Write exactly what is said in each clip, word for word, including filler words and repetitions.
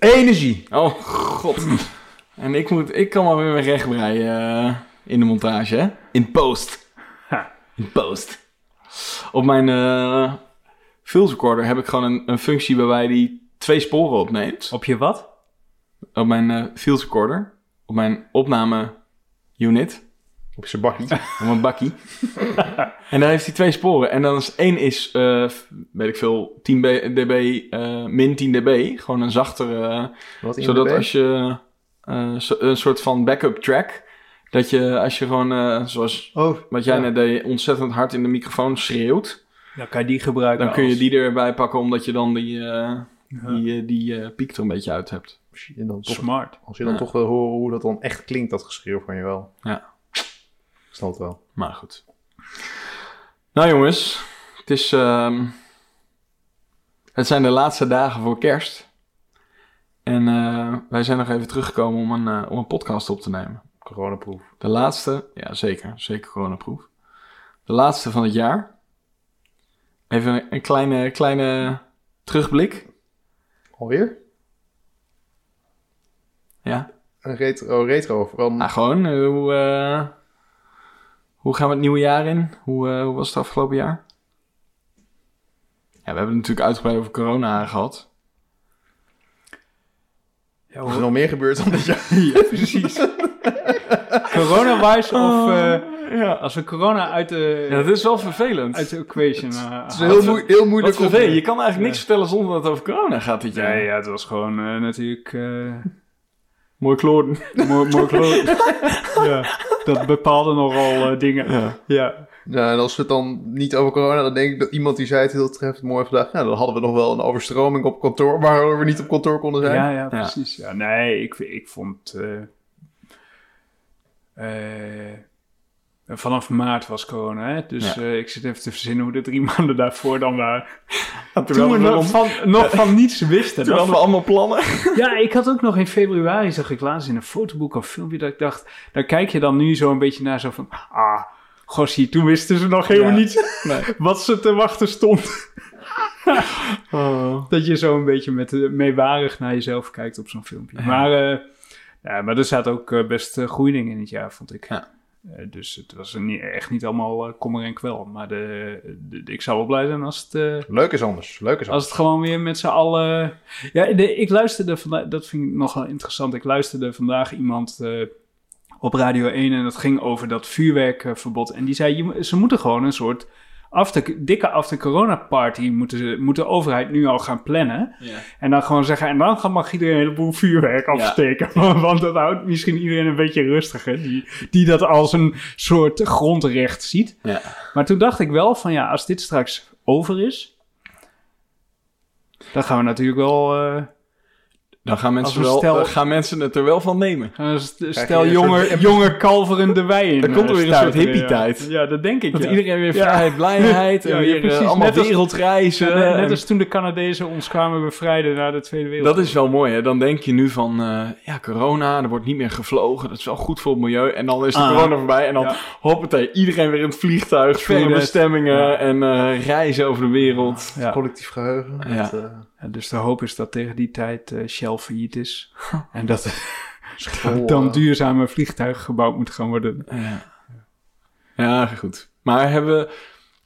Energie. Oh, god. En ik, moet, ik kan wel weer mijn recht breien uh, in de montage, hè? In post. Ha. In post. Op mijn uh, filmrecorder heb ik gewoon een, een functie waarbij die twee sporen opneemt. Op je wat? Op mijn uh, field recorder. Op mijn opname unit. Op zijn bakkie. Op mijn bakkie. En daar heeft hij twee sporen. En dan is één is, uh, weet ik veel, tien dB, uh, min tien dB. Gewoon een zachtere. Wat in zodat dB? Als je uh, so, een soort van backup track. Dat je als je gewoon, uh, zoals oh, wat jij ja. net deed, ontzettend hard in de microfoon schreeuwt. Dan kan je die gebruiken. Dan kun je die erbij pakken, omdat je dan die, uh, ja. die, uh, die uh, piek er een beetje uit hebt. En dan toch, smart. Als je dan ja. toch wil horen hoe dat dan echt klinkt, dat geschreeuw van je wel. Ja. Ik snap het wel. Maar goed. Nou jongens, het is... Um, het zijn de laatste dagen voor kerst. En uh, wij zijn nog even teruggekomen om een, uh, om een podcast op te nemen. Coronaproof. De laatste, ja zeker, zeker coronaproof. De laatste van het jaar. Even een, een kleine, kleine terugblik. Alweer? Ja. Een retro, retro of wel... Nou, gewoon, uh, hoe, uh, hoe gaan we het nieuwe jaar in? Hoe, uh, hoe was het afgelopen jaar? Ja, we hebben het natuurlijk uitgebreid over corona gehad. Ja, is er nog meer gebeurd dan dit jaar? Ja, precies. Corona-wise of... Uh, ja. Als we corona uit de... Ja, dat is wel vervelend. Uit de equation. Uh, het is heel, mo- heel moeilijk. Wat vervelend. Je kan eigenlijk ja. niks vertellen zonder dat het over corona gaat dit jaar. Ja, ja, het was gewoon uh, natuurlijk... Uh, Mooi kloten. Mooi, mooi kloten. Ja, dat bepaalde nogal uh, dingen. Ja. Ja. Ja, en als we het dan niet over corona... dan denk ik dat iemand die zei het heel treffend mooi vandaag... Ja, dan hadden we nog wel een overstroming op kantoor... waarover we niet op kantoor konden zijn. Ja, ja, precies. Ja. Ja, nee, ik, ik vond... Uh, uh, vanaf maart was corona, hè? Dus ja. uh, ik zit even te verzinnen hoe de drie maanden daarvoor dan waren. Ja, Toen we nog van, nog van niets wisten. Toen hadden we allemaal plannen. Ja, ik had ook nog in februari, zag ik laatst in een fotoboek of filmpje, dat ik dacht, daar kijk je dan nu zo een beetje naar, zo van, ah, gossie, toen wisten ze nog helemaal ja. niet nee. wat ze te wachten stond. Oh. Dat je zo een beetje met, meewarig naar jezelf kijkt op zo'n filmpje. Ja. Maar, uh, ja, maar er zaten ook best goede dingen in het jaar, vond ik. Ja. Uh, dus het was niet, echt niet allemaal uh, kommer en kwel. Maar de, de, de, ik zou wel blij zijn als het... Uh, leuk is anders. Leuk is anders. Als het gewoon weer met z'n allen... Ja, de, ik luisterde vandaag... Dat vind ik nogal interessant. Ik luisterde vandaag iemand uh, op Radio één... en dat ging over dat vuurwerkverbod. En die zei, je, ze moeten gewoon een soort... After, dikke after corona party moeten, moet de overheid nu al gaan plannen. Ja. En dan gewoon zeggen, en dan mag iedereen een heleboel vuurwerk afsteken. Ja. Want dat houdt misschien iedereen een beetje rustiger. Die, die dat als een soort grondrecht ziet. Ja. Maar toen dacht ik wel van ja, als dit straks over is. Dan gaan we natuurlijk wel... Uh, dan gaan mensen, wel, stel, uh, gaan mensen het er wel van nemen. Uh, stel jonger, soort... jonger kalveren de wei in. Dan komt er weer een soort hippie-tijd. Ja. Ja, dat denk ik. Dat ja. iedereen weer vrijheid, ja. blijheid. Ja, en weer ja, allemaal net wereldreizen. Als, ja, net als toen de Canadezen ons kwamen bevrijden na de Tweede Wereldoorlog. Dat is wel mooi, hè? Dan denk je nu van... Uh, ja, corona, er wordt niet meer gevlogen. Dat is wel goed voor het milieu. En dan is de ah, corona voorbij. En dan, ja. hoppatee, iedereen weer in het vliegtuig. Vele bestemmingen ja. en uh, reizen over de wereld. Ja. Ja. Collectief geheugen. Ja. Met, uh, dus de hoop is dat tegen die tijd uh, Shell failliet is. En dat School, dan duurzame vliegtuigen gebouwd moet gaan worden. Ja, ja goed. Maar hebben,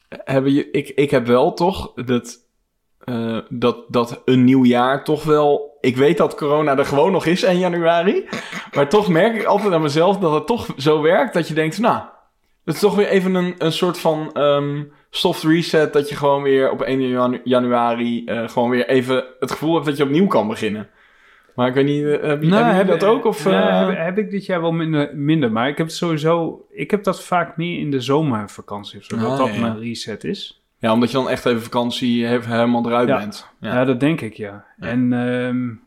hebben je, ik, ik heb wel toch dat, uh, dat, dat een nieuw jaar toch wel... Ik weet dat corona er gewoon nog is één januari. Maar toch merk ik altijd aan mezelf dat het toch zo werkt. Dat je denkt, nou, dat is toch weer even een, een soort van... Um, soft reset, dat je gewoon weer op één januari uh, gewoon weer even het gevoel hebt dat je opnieuw kan beginnen. Maar ik weet niet, uh, heb, nou, heb je dat ook? Of, nou, uh... heb, heb ik dit jaar wel minder, minder, maar ik heb het sowieso, ik heb dat vaak meer in de zomervakantie, zodat ah, dat ja. mijn reset is. Ja, omdat je dan echt even vakantie even helemaal eruit ja. bent. Ja. ja, dat denk ik, ja. ja. En, um,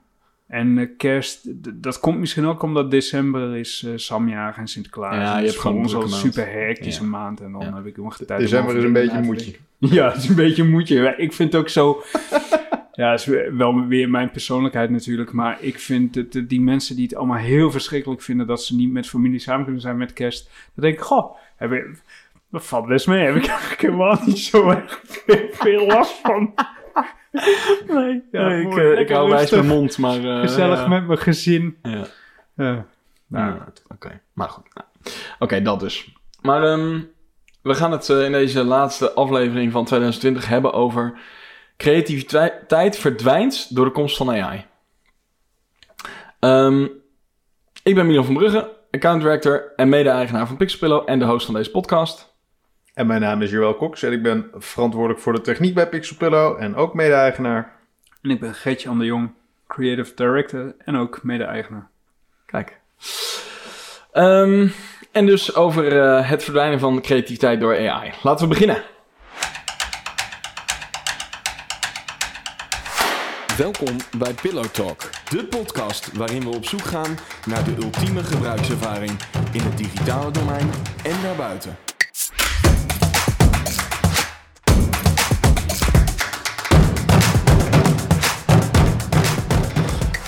en kerst, d- dat komt misschien ook omdat december is uh, Samjaar en Sinterklaas. Ja, en je hebt gewoon zo'n super hectische ja. maand. En dan ja. heb ik nog de tijd. December is een beetje een moedje. Ja, het is een beetje een moedje. Ik vind het ook zo... ja, het is wel weer mijn persoonlijkheid natuurlijk. Maar ik vind het, die mensen die het allemaal heel verschrikkelijk vinden... dat ze niet met familie samen kunnen zijn met kerst... dan denk ik, goh, heb ik, dat valt best mee. Heb ik eigenlijk helemaal niet zo erg veel last van... Nee, ja, nee ik, ik, ik hou wijs mijn mond, maar... Uh, gezellig ja. met mijn gezin. Ja. Uh, nou, ja, oké. Okay. Maar goed. Nou. Oké, okay, dat dus. Maar um, we gaan het uh, in deze laatste aflevering van twintig twintig hebben over... creativiteit verdwijnt door de komst van A I. Um, ik ben Milo van Brugge, account director en mede-eigenaar van Pixelpillow en de host van deze podcast. En mijn naam is Joel Cox en ik ben verantwoordelijk voor de techniek bij Pixelpillow en ook mede-eigenaar. En ik ben Gretje Anderjong, creative director en ook mede-eigenaar. Kijk. Um, en dus over uh, het verdwijnen van creativiteit door A I. Laten we beginnen. Welkom bij Pillow Talk, de podcast waarin we op zoek gaan naar de ultieme gebruikservaring in het digitale domein en daarbuiten.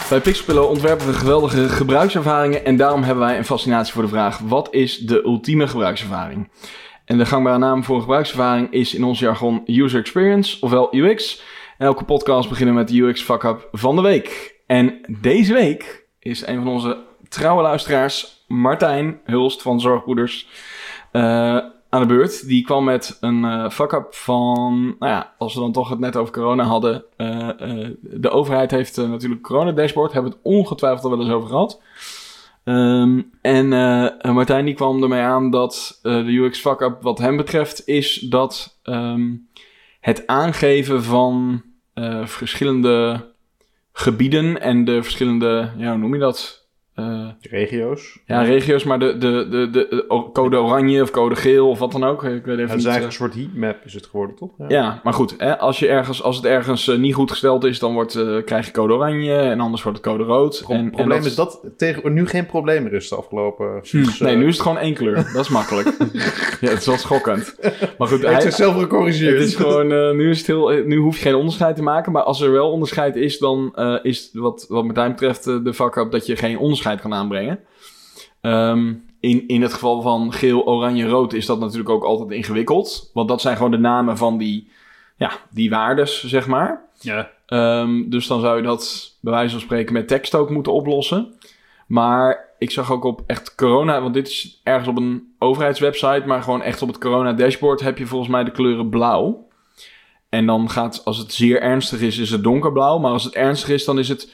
Bij Pixelpillow ontwerpen we geweldige gebruikservaringen en daarom hebben wij een fascinatie voor de vraag: wat is de ultieme gebruikservaring? En de gangbare naam voor een gebruikservaring is in ons jargon user experience, ofwel U X. En elke podcast beginnen met de U X fuck-up van de week. En deze week is een van onze trouwe luisteraars, Martijn Hulst van Zorgbroeders, uh, aan de beurt. Die kwam met een uh, fuck-up van, nou ja, als we dan toch het net over corona hadden. Uh, uh, de overheid heeft uh, natuurlijk corona-dashboard, hebben we het ongetwijfeld al wel eens over gehad. Um, en uh, Martijn die kwam ermee aan dat uh, de U X fuck-up wat hem betreft is dat um, het aangeven van... Uh, verschillende gebieden en de verschillende, ja, hoe noem je dat? Uh, regio's. Ja, regio's, maar de, de, de, de code oranje of code geel of wat dan ook. Ik weet even ja, het is eigenlijk een soort heatmap is het geworden, toch? Ja, ja maar goed. Hè, als, je ergens, als het ergens uh, niet goed gesteld is, dan wordt, uh, krijg je code oranje en anders wordt het code rood. Het Pro- probleem en dat... is dat tegen nu geen probleem meer is de afgelopen... Hm. Dus, uh... Nee, nu is het gewoon één kleur. Dat is makkelijk. Ja, het is wel schokkend. Maar goed, hij heeft zichzelf gecorrigeerd. Het is gewoon, uh, nu, is het heel, nu hoef je geen onderscheid te maken, maar als er wel onderscheid is, dan uh, is wat, wat Martijn betreft uh, de fuck-up dat je geen onderscheid kan aanbrengen. Um, in, in het geval van geel, oranje, rood is dat natuurlijk ook altijd ingewikkeld. Want dat zijn gewoon de namen van die, ja, die waardes, zeg maar. Ja. Um, dus dan zou je dat bij wijze van spreken met tekst ook moeten oplossen. Maar ik zag ook op echt corona, want dit is ergens op een overheidswebsite, maar gewoon echt op het corona dashboard heb je volgens mij de kleuren blauw. En dan gaat, als het zeer ernstig is, is het donkerblauw. Maar als het ernstig is, dan is het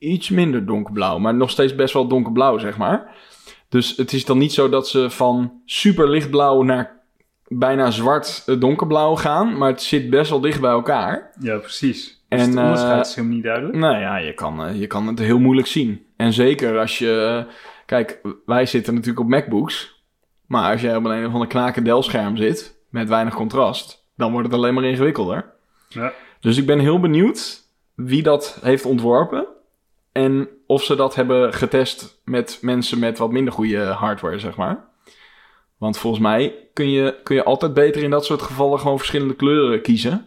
iets minder donkerblauw, maar nog steeds best wel donkerblauw, zeg maar. Dus het is dan niet zo dat ze van super lichtblauw naar bijna zwart donkerblauw gaan, maar het zit best wel dicht bij elkaar. Ja, precies. En, dus het onderscheid is helemaal niet duidelijk. Uh, nou ja, je kan, uh, je kan het heel moeilijk zien. En zeker als je... Uh, kijk, wij zitten natuurlijk op MacBooks, maar als jij op een of ander knaken Dell-scherm zit, met weinig contrast, dan wordt het alleen maar ingewikkelder. Ja. Dus ik ben heel benieuwd wie dat heeft ontworpen. En of ze dat hebben getest met mensen met wat minder goede hardware, zeg maar. Want volgens mij kun je, kun je altijd beter in dat soort gevallen gewoon verschillende kleuren kiezen.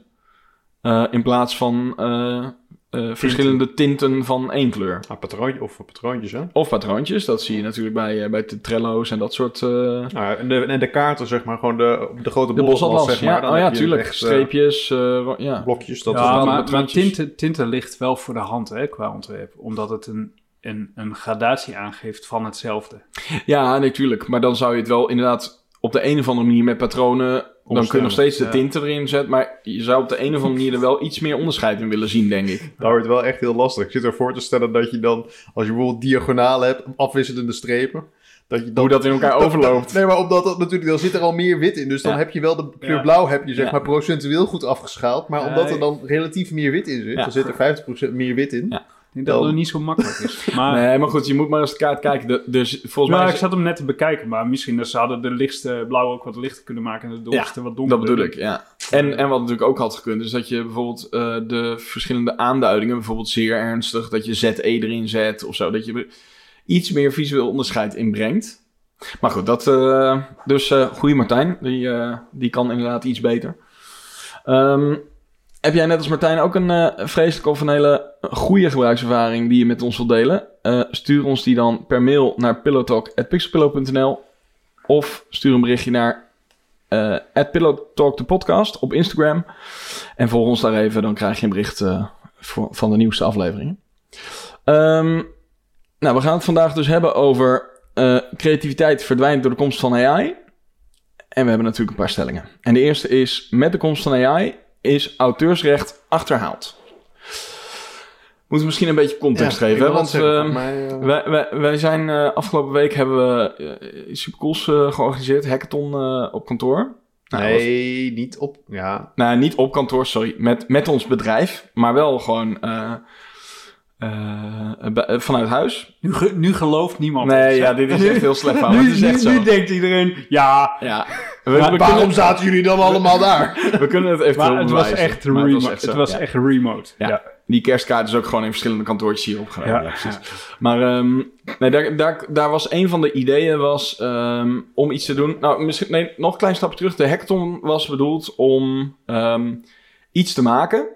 Uh, in plaats van uh, uh, verschillende tinten van één kleur. Ah, patroon, of patroontjes, hè? Of patroontjes, dat zie je natuurlijk bij, uh, bij de Trello's en dat soort... Uh... Ah, en, de, en de kaarten, zeg maar, gewoon de, de grote de bosatlas, zeg maar. Ja, dan oh ja, tuurlijk. Echt, streepjes, uh, ro- ja. blokjes. Dat ja, maar, maar tinten, tinten ligt wel voor de hand, hè, qua ontwerp. Omdat het een, een, een gradatie aangeeft van hetzelfde. Ja, natuurlijk. Maar dan zou je het wel inderdaad op de een of andere manier met patronen... Dan kun je nog steeds de tinten erin zetten, maar je zou op de een of andere manier er wel iets meer onderscheid in willen zien, denk ik. Dat wordt wel echt heel lastig. Ik zit er voor te stellen dat je dan, als je bijvoorbeeld diagonalen hebt, afwisselende strepen, dat je dan, hoe dat in elkaar dat, overloopt. Dat, nee, maar omdat dat natuurlijk, dan zit er al meer wit in, dus ja. dan heb je wel de kleur ja. blauw, heb je zeg ja. maar procentueel goed afgeschaald, maar ja, omdat er dan relatief meer wit in zit, ja. dan zit er vijftig procent meer wit in. Ja. Ik denk dat het niet zo makkelijk is. Maar... Nee, maar goed, je moet maar eens de kaart kijken. De, dus volgens ja, mij is... ik zat hem net te bekijken, maar misschien zouden de lichtste blauw ook wat lichter kunnen maken en de donkerste ja, wat donkerder. Dat bedoel ik, ja. En, en wat natuurlijk ook had gekund, is dat je bijvoorbeeld uh, de verschillende aanduidingen, bijvoorbeeld zeer ernstig, dat je Z E erin zet of zo, dat je iets meer visueel onderscheid inbrengt. Maar goed, dat, uh, dus uh, goeie Martijn, die, uh, die kan inderdaad iets beter. Um, Heb jij net als Martijn ook een uh, vreselijke of een hele goede gebruikservaring die je met ons wilt delen? Uh, stuur ons die dan per mail naar pillowtalk at pixelpillow dot n l of stuur een berichtje naar uh, at pillowtalk de podcast op Instagram en volg ons daar even, dan krijg je een bericht uh, voor, van de nieuwste afleveringen. Um, nou, we gaan het vandaag dus hebben over uh, creativiteit verdwijnt door de komst van A I. En we hebben natuurlijk een paar stellingen. En de eerste is, met de komst van A I is auteursrecht achterhaald. Moeten we misschien een beetje context ja, geven. Hè? Want zeggen, uh, mij, uh... wij, wij, wij zijn uh, afgelopen week hebben we uh, Supercools uh, georganiseerd. Hackathon uh, op kantoor. Nou, nee, was... niet op... Ja. Nou, niet op kantoor, sorry. Met, met ons bedrijf. Maar wel gewoon... Uh, Uh, vanuit huis. Nu, ge- nu gelooft niemand. Nee, het, ja, dit is echt heel slecht. Van, nu, het is echt nu, zo. Nu denkt iedereen, ja. ja. We, we waarom kunnen, zaten jullie dan allemaal we, daar? We kunnen het even het was echt remo- het was echt, het was ja. echt remote. Ja. Ja. Die kerstkaart is ook gewoon in verschillende kantoortjes hier opgenomen. Ja. Ja, maar um, nee, daar, daar, daar was een van de ideeën was um, om iets te doen. Nou, misschien nee, nog een klein stapje terug. De hackathon was bedoeld om um, iets te maken.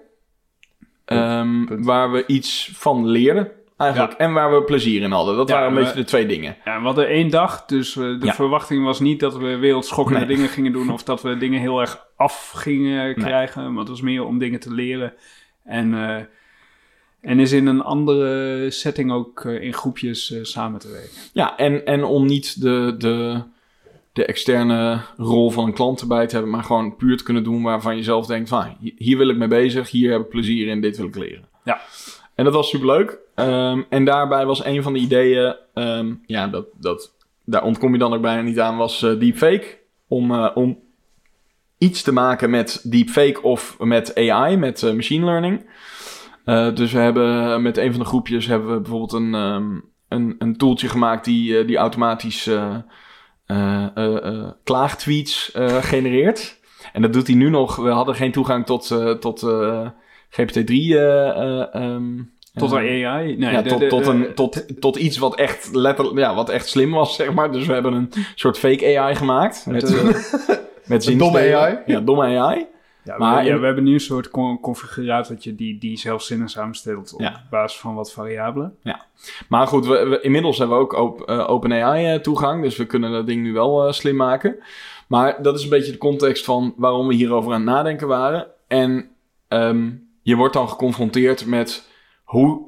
Um, punt, punt. Waar we iets van leerden eigenlijk. Ja. En waar we plezier in hadden. Dat ja, waren een we, beetje de twee dingen. Ja, we hadden één dag. Dus de ja. verwachting was niet dat we wereldschokkende nee. dingen gingen doen. Of dat we dingen heel erg af gingen krijgen. Nee. Maar het was meer om dingen te leren. En, uh, en is in een andere setting ook uh, in groepjes uh, samen te werken. Ja, en, en om niet de... de... de externe rol van een klant erbij te hebben, maar gewoon puur te kunnen doen waarvan je zelf denkt van, hier wil ik mee bezig, hier heb ik plezier in, dit wil ik leren. Ja. En dat was superleuk. Um, en daarbij was een van de ideeën, um, ja, dat, dat, daar ontkom je dan ook bijna niet aan, was uh, deepfake. Om, uh, om iets te maken met deepfake of met A I, met uh, machine learning. Uh, dus we hebben met een van de groepjes hebben we bijvoorbeeld een, um, een, een tooltje gemaakt die, uh, die automatisch... Uh, Uh, uh, uh, klaagtweets uh, genereert. En dat doet hij nu nog. We hadden geen toegang tot, uh, tot uh, G P T drie. Uh, um, tot een uh, A I? Nee, ja, de, tot, de, tot, de, een, de, tot, tot iets wat echt, letterlijk, ja, wat echt slim was, zeg maar. Dus we hebben een soort fake A I gemaakt. Met, uh, met een domme A I. Ja, domme A I. Ja, maar we, ja, we hebben nu een soort con- configuraat dat je die, die zelfzinnig samenstelt op ja. basis van wat variabelen. Ja, maar goed, we, we, inmiddels hebben we ook op, uh, OpenAI uh, toegang, dus we kunnen dat ding nu wel uh, slim maken. Maar dat is een beetje de context van waarom we hierover aan het nadenken waren. En um, je wordt dan geconfronteerd met hoe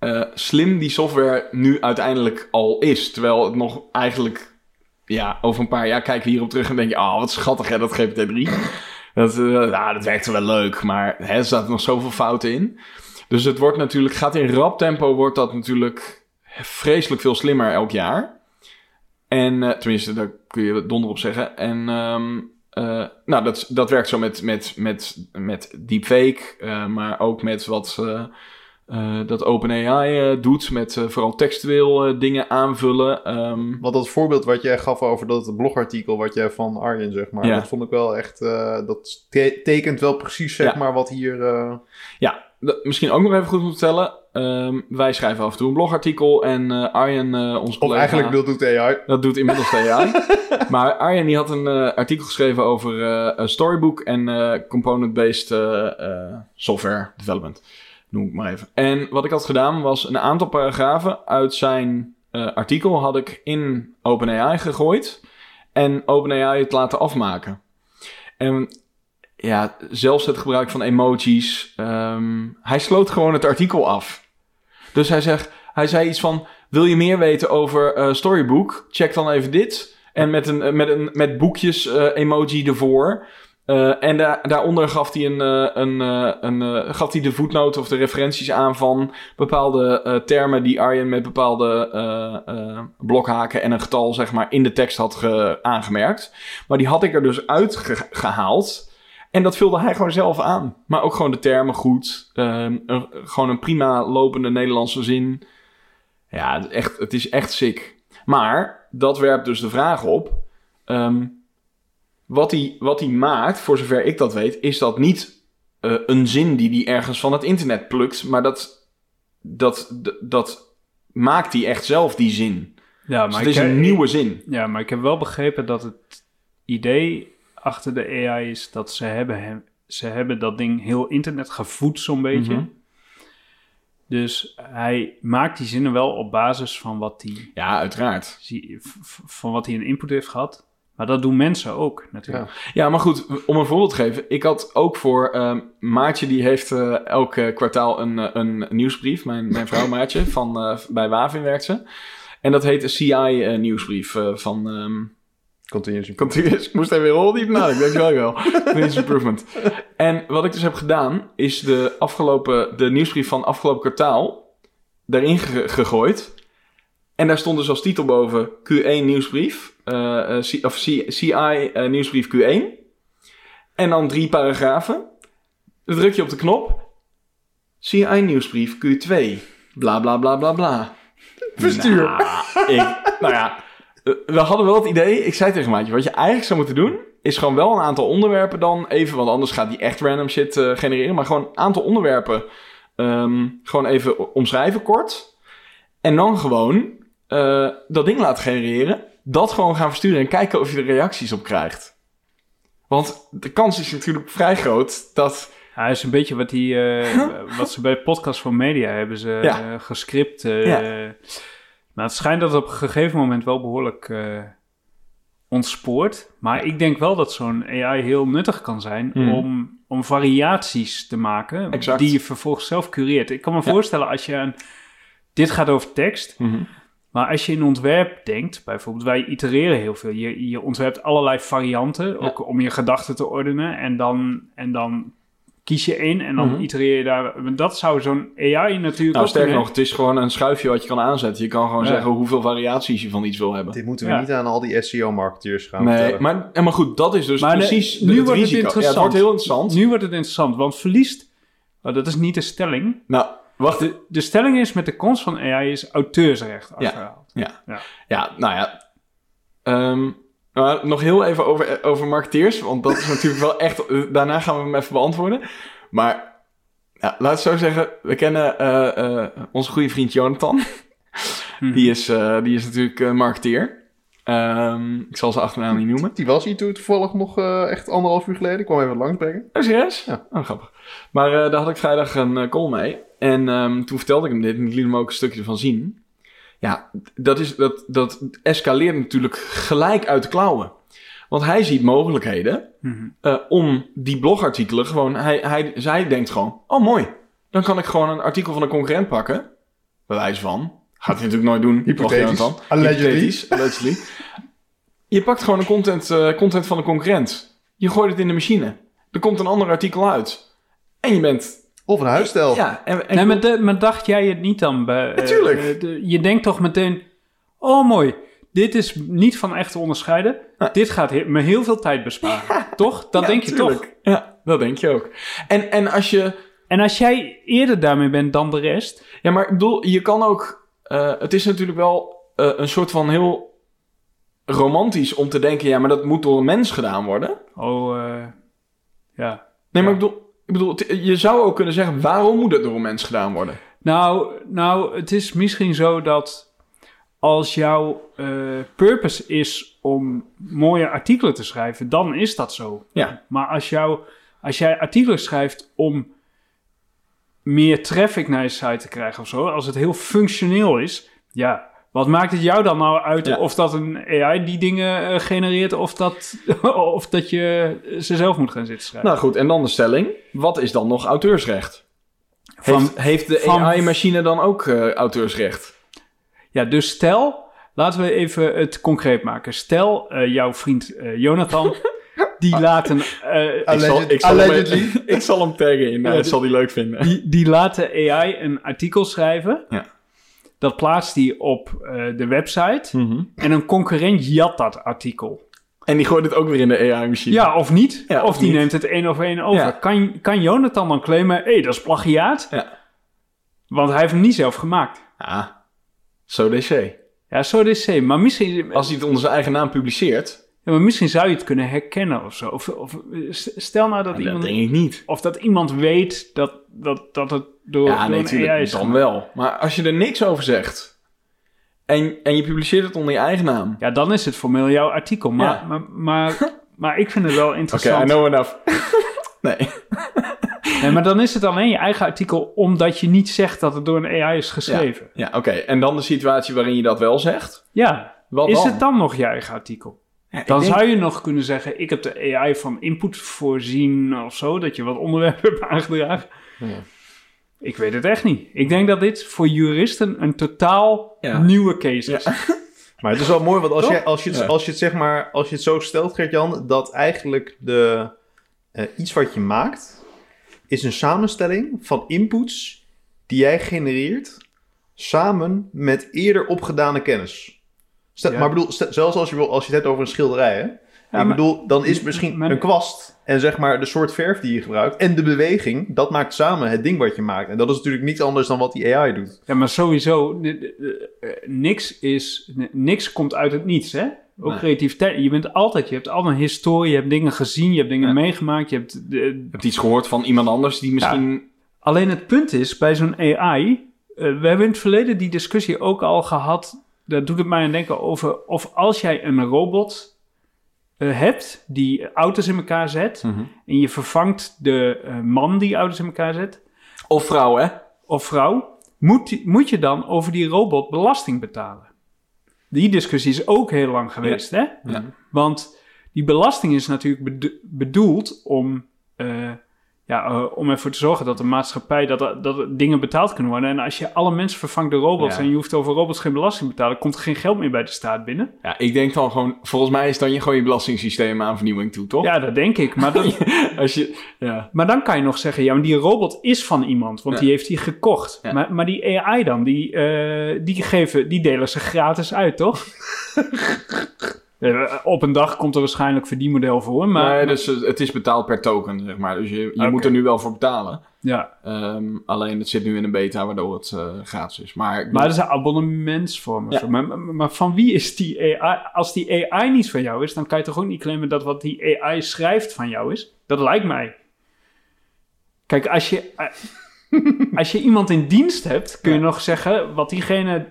uh, slim die software nu uiteindelijk al is, terwijl het nog eigenlijk... Ja, over een paar jaar kijken we hierop terug en denk je... ah, oh, wat schattig hè, dat G P T drie. Dat, uh, nou, dat werkte wel leuk, maar hè, er zaten nog zoveel fouten in. Dus het wordt natuurlijk... gaat in rap tempo wordt dat natuurlijk vreselijk veel slimmer elk jaar. En uh, tenminste, daar kun je donder op zeggen. En um, uh, nou, dat, dat werkt zo met, met, met, met deepfake, uh, maar ook met wat... Uh, Uh, dat OpenAI uh, doet met uh, vooral textueel uh, dingen aanvullen. Um... Want dat voorbeeld wat jij gaf over dat blogartikel wat jij van Arjen, zeg maar. Ja. Dat vond ik wel echt... Uh, dat te- tekent wel precies, zeg ja. maar, wat hier... Uh... Ja, d- misschien ook nog even goed om te vertellen. Um, wij schrijven af en toe een blogartikel en uh, Arjen, uh, ons collega... Eigenlijk dat doet A I. Dat doet inmiddels de A I. Maar Arjen die had een uh, artikel geschreven over uh, Storybook en uh, component-based uh, uh, software development. Noem ik maar even. En wat ik had gedaan was een aantal paragrafen uit zijn uh, artikel had ik in OpenAI gegooid. En OpenAI het laten afmaken. En ja, zelfs het gebruik van emojis. Um, hij sloot gewoon het artikel af. Dus hij, zegt, hij zei iets van, wil je meer weten over uh, Storybook? Check dan even dit. En met, een, met, een, met boekjes uh, emoji ervoor... Uh, en da- daaronder gaf hij, een, uh, een, uh, een, uh, gaf hij de voetnoten of de referenties aan van bepaalde uh, termen die Arjen met bepaalde uh, uh, blokhaken en een getal zeg maar in de tekst had ge- aangemerkt. Maar die had ik er dus uit ge- gehaald en dat vulde hij gewoon zelf aan. Maar ook gewoon de termen goed, um, een, gewoon een prima lopende Nederlandse zin. Ja, echt, het is echt sick. Maar dat werpt dus de vraag op... Um, Wat hij, wat hij maakt, voor zover ik dat weet... is dat niet uh, een zin die hij ergens van het internet plukt... maar dat, dat, dat, dat maakt hij echt zelf, die zin. Ja, maar dus het is heb, een nieuwe zin. Ja, maar ik heb wel begrepen dat het idee achter de A I is... dat ze hebben, hem, ze hebben dat ding heel internet gevoed zo'n beetje... Mm-hmm. Dus hij maakt die zinnen wel op basis van wat hij... Ja, uiteraard. Van wat hij een input heeft gehad... Maar dat doen mensen ook natuurlijk. Ja, ja, maar goed, om een voorbeeld te geven. Ik had ook voor... Uh, Maartje die heeft uh, elk uh, kwartaal een, een nieuwsbrief. Mijn, mijn vrouw Maartje, van, uh, bij Wavin werkt ze. En dat heet een C I uh, nieuwsbrief uh, van... Um, Continuous Improvement. Ik moest even heel diep nadenken, denk ik wel wel. Continuous Improvement. En wat ik dus heb gedaan, is de, afgelopen, de nieuwsbrief van afgelopen kwartaal daarin ge- gegooid. En daar stond dus als titel boven Q één nieuwsbrief. Uh, C, of C, CI uh, nieuwsbrief Q één. En dan drie paragrafen. Dan druk je op de knop. C I nieuwsbrief Q twee. Bla bla bla bla bla. Verstuur. Nou, ik, nou ja. We hadden wel het idee, ik zei tegen Maatje, wat je eigenlijk zou moeten doen, is gewoon wel een aantal onderwerpen dan even, want anders gaat die echt random shit uh, genereren, maar gewoon een aantal onderwerpen um, gewoon even omschrijven kort. En dan gewoon uh, dat ding laten genereren, dat gewoon gaan versturen en kijken of je er reacties op krijgt. Want de kans is natuurlijk vrij groot dat... Hij ja, is een beetje wat, die, uh, wat ze bij Podcast voor Media hebben ze ja. uh, gescript... Uh, ja. Maar het schijnt dat het op een gegeven moment wel behoorlijk uh, ontspoort. Maar ik denk wel dat zo'n A I heel nuttig kan zijn mm. om, om variaties te maken. Exact. Die je vervolgens zelf cureert. Ik kan me ja. voorstellen als je een... Dit gaat over tekst. Mm-hmm. Maar als je in ontwerp denkt, bijvoorbeeld wij itereren heel veel. Je, je ontwerpt allerlei varianten, ook ja. om je gedachten te ordenen. En dan... En dan kies je één en dan mm-hmm. itereer je daar. Dat zou zo'n A I natuurlijk... Nou, sterker nog, het is gewoon een schuifje wat je kan aanzetten. Je kan gewoon ja. zeggen hoeveel variaties je van iets wil hebben. Dit moeten we ja. niet aan al die S E O-marketeers gaan vertellen. Nee, maar, maar goed, dat is dus maar precies de, nu het wordt risico. Het, interessant. Ja, het wordt heel interessant. Nu wordt het interessant, want verliest... Oh, dat is niet de stelling. Nou, wacht. De, de stelling is, met de komst van A I is auteursrecht afgehaald. Ja, ja. ja. ja nou ja... Um, Uh, nog heel even over, over marketeers, want dat is natuurlijk wel echt... Daarna gaan we hem even beantwoorden. Maar ja, laat het zo zeggen, we kennen uh, uh, onze goede vriend Jonathan. Hmm. Die, is, uh, die is natuurlijk uh, marketeer. Um, ik zal zijn achternaam niet noemen. Die was hier toen toevallig nog uh, echt anderhalf uur geleden. Ik kwam even langsbrengen. Oh, serieus? Ja, oh, grappig. Maar uh, daar had ik vrijdag een uh, call mee. En um, toen vertelde ik hem dit en ik liet hem ook een stukje ervan zien... Ja, dat, is, dat, dat escaleert natuurlijk gelijk uit de klauwen. Want hij ziet mogelijkheden mm-hmm. uh, om die blogartikelen gewoon... Hij, hij, zij denkt gewoon, oh mooi, dan kan ik gewoon een artikel van een concurrent pakken. Bewijs van. Gaat hij natuurlijk nooit doen. Hypothetisch. Dan. Allegedly. Hypothetisch, allegedly. Je pakt gewoon een content, uh, content van een concurrent. Je gooit het in de machine. Er komt een ander artikel uit. En je bent... Of een huisstijl. Ja, en, en nee, maar, de, maar dacht jij het niet dan? Bij, Natuurlijk. Uh, de, je denkt toch meteen... Oh, mooi. Dit is niet van echt te onderscheiden. Ah. Dit gaat he- me heel veel tijd besparen. Ja. Toch? Dat ja, denk tuurlijk. je toch? Ja, dat denk je ook. En, en, als je... en als jij eerder daarmee bent dan de rest... Ja, maar ik bedoel, je kan ook... Uh, het is natuurlijk wel uh, een soort van heel romantisch om te denken... Ja, maar dat moet door een mens gedaan worden. Oh, uh, ja. Nee, maar ja. ik bedoel... Ik bedoel, je zou ook kunnen zeggen... waarom moet dat door een mens gedaan worden? Nou, nou het is misschien zo dat... als jouw uh, purpose is om mooie artikelen te schrijven... dan is dat zo. Ja. Maar als, jou, als jij artikelen schrijft om meer traffic naar je site te krijgen of zo... als het heel functioneel is... ja, wat maakt het jou dan nou uit... Ja. of dat een A I die dingen uh, genereert... Of dat, of dat je ze zelf moet gaan zitten schrijven. Nou goed, en dan de stelling. Wat is dan nog auteursrecht? Van, heeft, heeft de van, A I-machine dan ook uh, auteursrecht? Ja, dus stel... Laten we even het concreet maken. Stel, uh, jouw vriend uh, Jonathan... die laat een... Uh, ik, zal, ik, zal hem, ik zal hem taggen in. Nou, dat zal hij leuk vinden. Die, die laat de A I een artikel schrijven... Ja. Dat plaatst hij op uh, de website. Mm-hmm. En een concurrent jat dat artikel. En die gooit het ook weer in de A I-machine. Ja, of niet. Ja, of, of die niet. Neemt het één op één over. Ja. Kan, kan Jonathan dan claimen... Hé, hey, dat is plagiaat. Ja. Want hij heeft hem niet zelf gemaakt. Ja, so they say. Ja, so they say. Maar misschien... Als hij het onder zijn eigen naam publiceert... Ja, maar misschien zou je het kunnen herkennen of zo. Of, of stel nou dat ja, iemand... Dat denk ik niet. Of dat iemand weet dat, dat, dat het... Door, ja, nee, natuurlijk, dan wel. Maar als je er niks over zegt... en, en je publiceert het onder je eigen naam... Ja, dan is het formeel jouw artikel. Maar, ja. maar, maar, maar ik vind het wel interessant. Oké, okay, I know enough. Nee. Nee, maar dan is het alleen je eigen artikel... omdat je niet zegt dat het door een A I is geschreven. Ja, ja oké. Okay. En dan de situatie waarin je dat wel zegt? Ja. Wat is dan? Het dan nog je eigen artikel? Ja, dan denk... zou je nog kunnen zeggen, ik heb de A I van input voorzien of zo, dat je wat onderwerpen hebt aangedragen. Ja. Ik weet het echt niet. Ik denk dat dit voor juristen een totaal ja. nieuwe case is. Ja. Maar het is wel mooi, want als, je, als, je, het, ja. als, je, het, zeg maar, als je het zo stelt, Gert-Jan, dat eigenlijk de, uh, iets wat je maakt, is een samenstelling van inputs die jij genereert samen met eerder opgedane kennis. Stel, ja. Maar bedoel, stel, zelfs als je, als je het hebt over een schilderij, hè? Ja, ik bedoel, maar, dan is misschien maar, een kwast en zeg maar de soort verf die je gebruikt en de beweging, dat maakt samen het ding wat je maakt. En dat is natuurlijk niets anders dan wat die A I doet. Ja, maar sowieso, niks is, niks komt uit het niets, hè? Ook nee. creativiteit. Je bent altijd, je hebt altijd een historie, je hebt dingen gezien, je hebt dingen nee. meegemaakt, je hebt... Uh, je hebt iets gehoord van iemand anders die misschien... Ja. Alleen het punt is, bij zo'n A I, uh, we hebben in het verleden die discussie ook al gehad, daar doet het mij aan denken over, of als jij een robot... Uh, hebt, die auto's in elkaar zet... Mm-hmm. en je vervangt de uh, man die auto's in elkaar zet... Of vrouw, hè? Of vrouw. Moet, moet je dan over die robot belasting betalen? Die discussie is ook heel lang geweest, ja. hè? Ja. Want die belasting is natuurlijk bedo- bedoeld om... Uh, ja, uh, om ervoor te zorgen dat de maatschappij... Dat er, dat er dingen betaald kunnen worden. En als je alle mensen vervangt door robots... Ja. en je hoeft over robots geen belasting te betalen... komt er geen geld meer bij de staat binnen. Ja, ik denk dan gewoon... Volgens mij is dan je gewoon je belastingssysteem aan vernieuwing toe, toch? Ja, dat denk ik. Maar, dat, als je, ja. maar dan kan je nog zeggen... Ja, maar die robot is van iemand. Want ja. die heeft die gekocht. Ja. Maar, maar die A I dan, die, uh, die, geven, die delen ze gratis uit, toch? Op een dag komt er waarschijnlijk verdienmodel voor. Maar... Nee, dus het is betaald per token, zeg maar. Dus je, je okay. moet er nu wel voor betalen. Ja. Um, alleen het zit nu in een beta, waardoor het uh, gratis is. Maar, maar dat is een abonnementsvorm. Ja. Maar, maar, maar van wie is die A I? Als die A I niet van jou is, dan kan je toch ook niet claimen dat wat die A I schrijft van jou is? Dat lijkt mij. Kijk, als je, als je iemand in dienst hebt, kun je ja. nog zeggen... wat diegene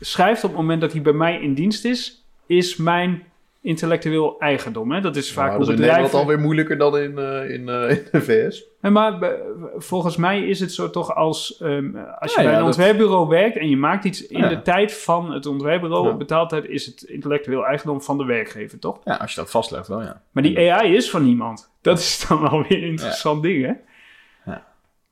schrijft op het moment dat hij bij mij in dienst is... is mijn intellectueel eigendom. Hè? Dat is vaak nou, dat is in Nederland alweer moeilijker dan in, uh, in, uh, in de V S. Nee, maar b- volgens mij is het zo toch als... Um, als ja, je bij ja, een ontwerpbureau dat... werkt... en je maakt iets in ja. de tijd van het ontwerpbureau... Ja. betaald hebt, is het intellectueel eigendom van de werkgever, toch? Ja, als je dat vastlegt wel, ja. Maar die A I is van niemand. Dat is dan alweer een interessant ja. ding, hè? Ja.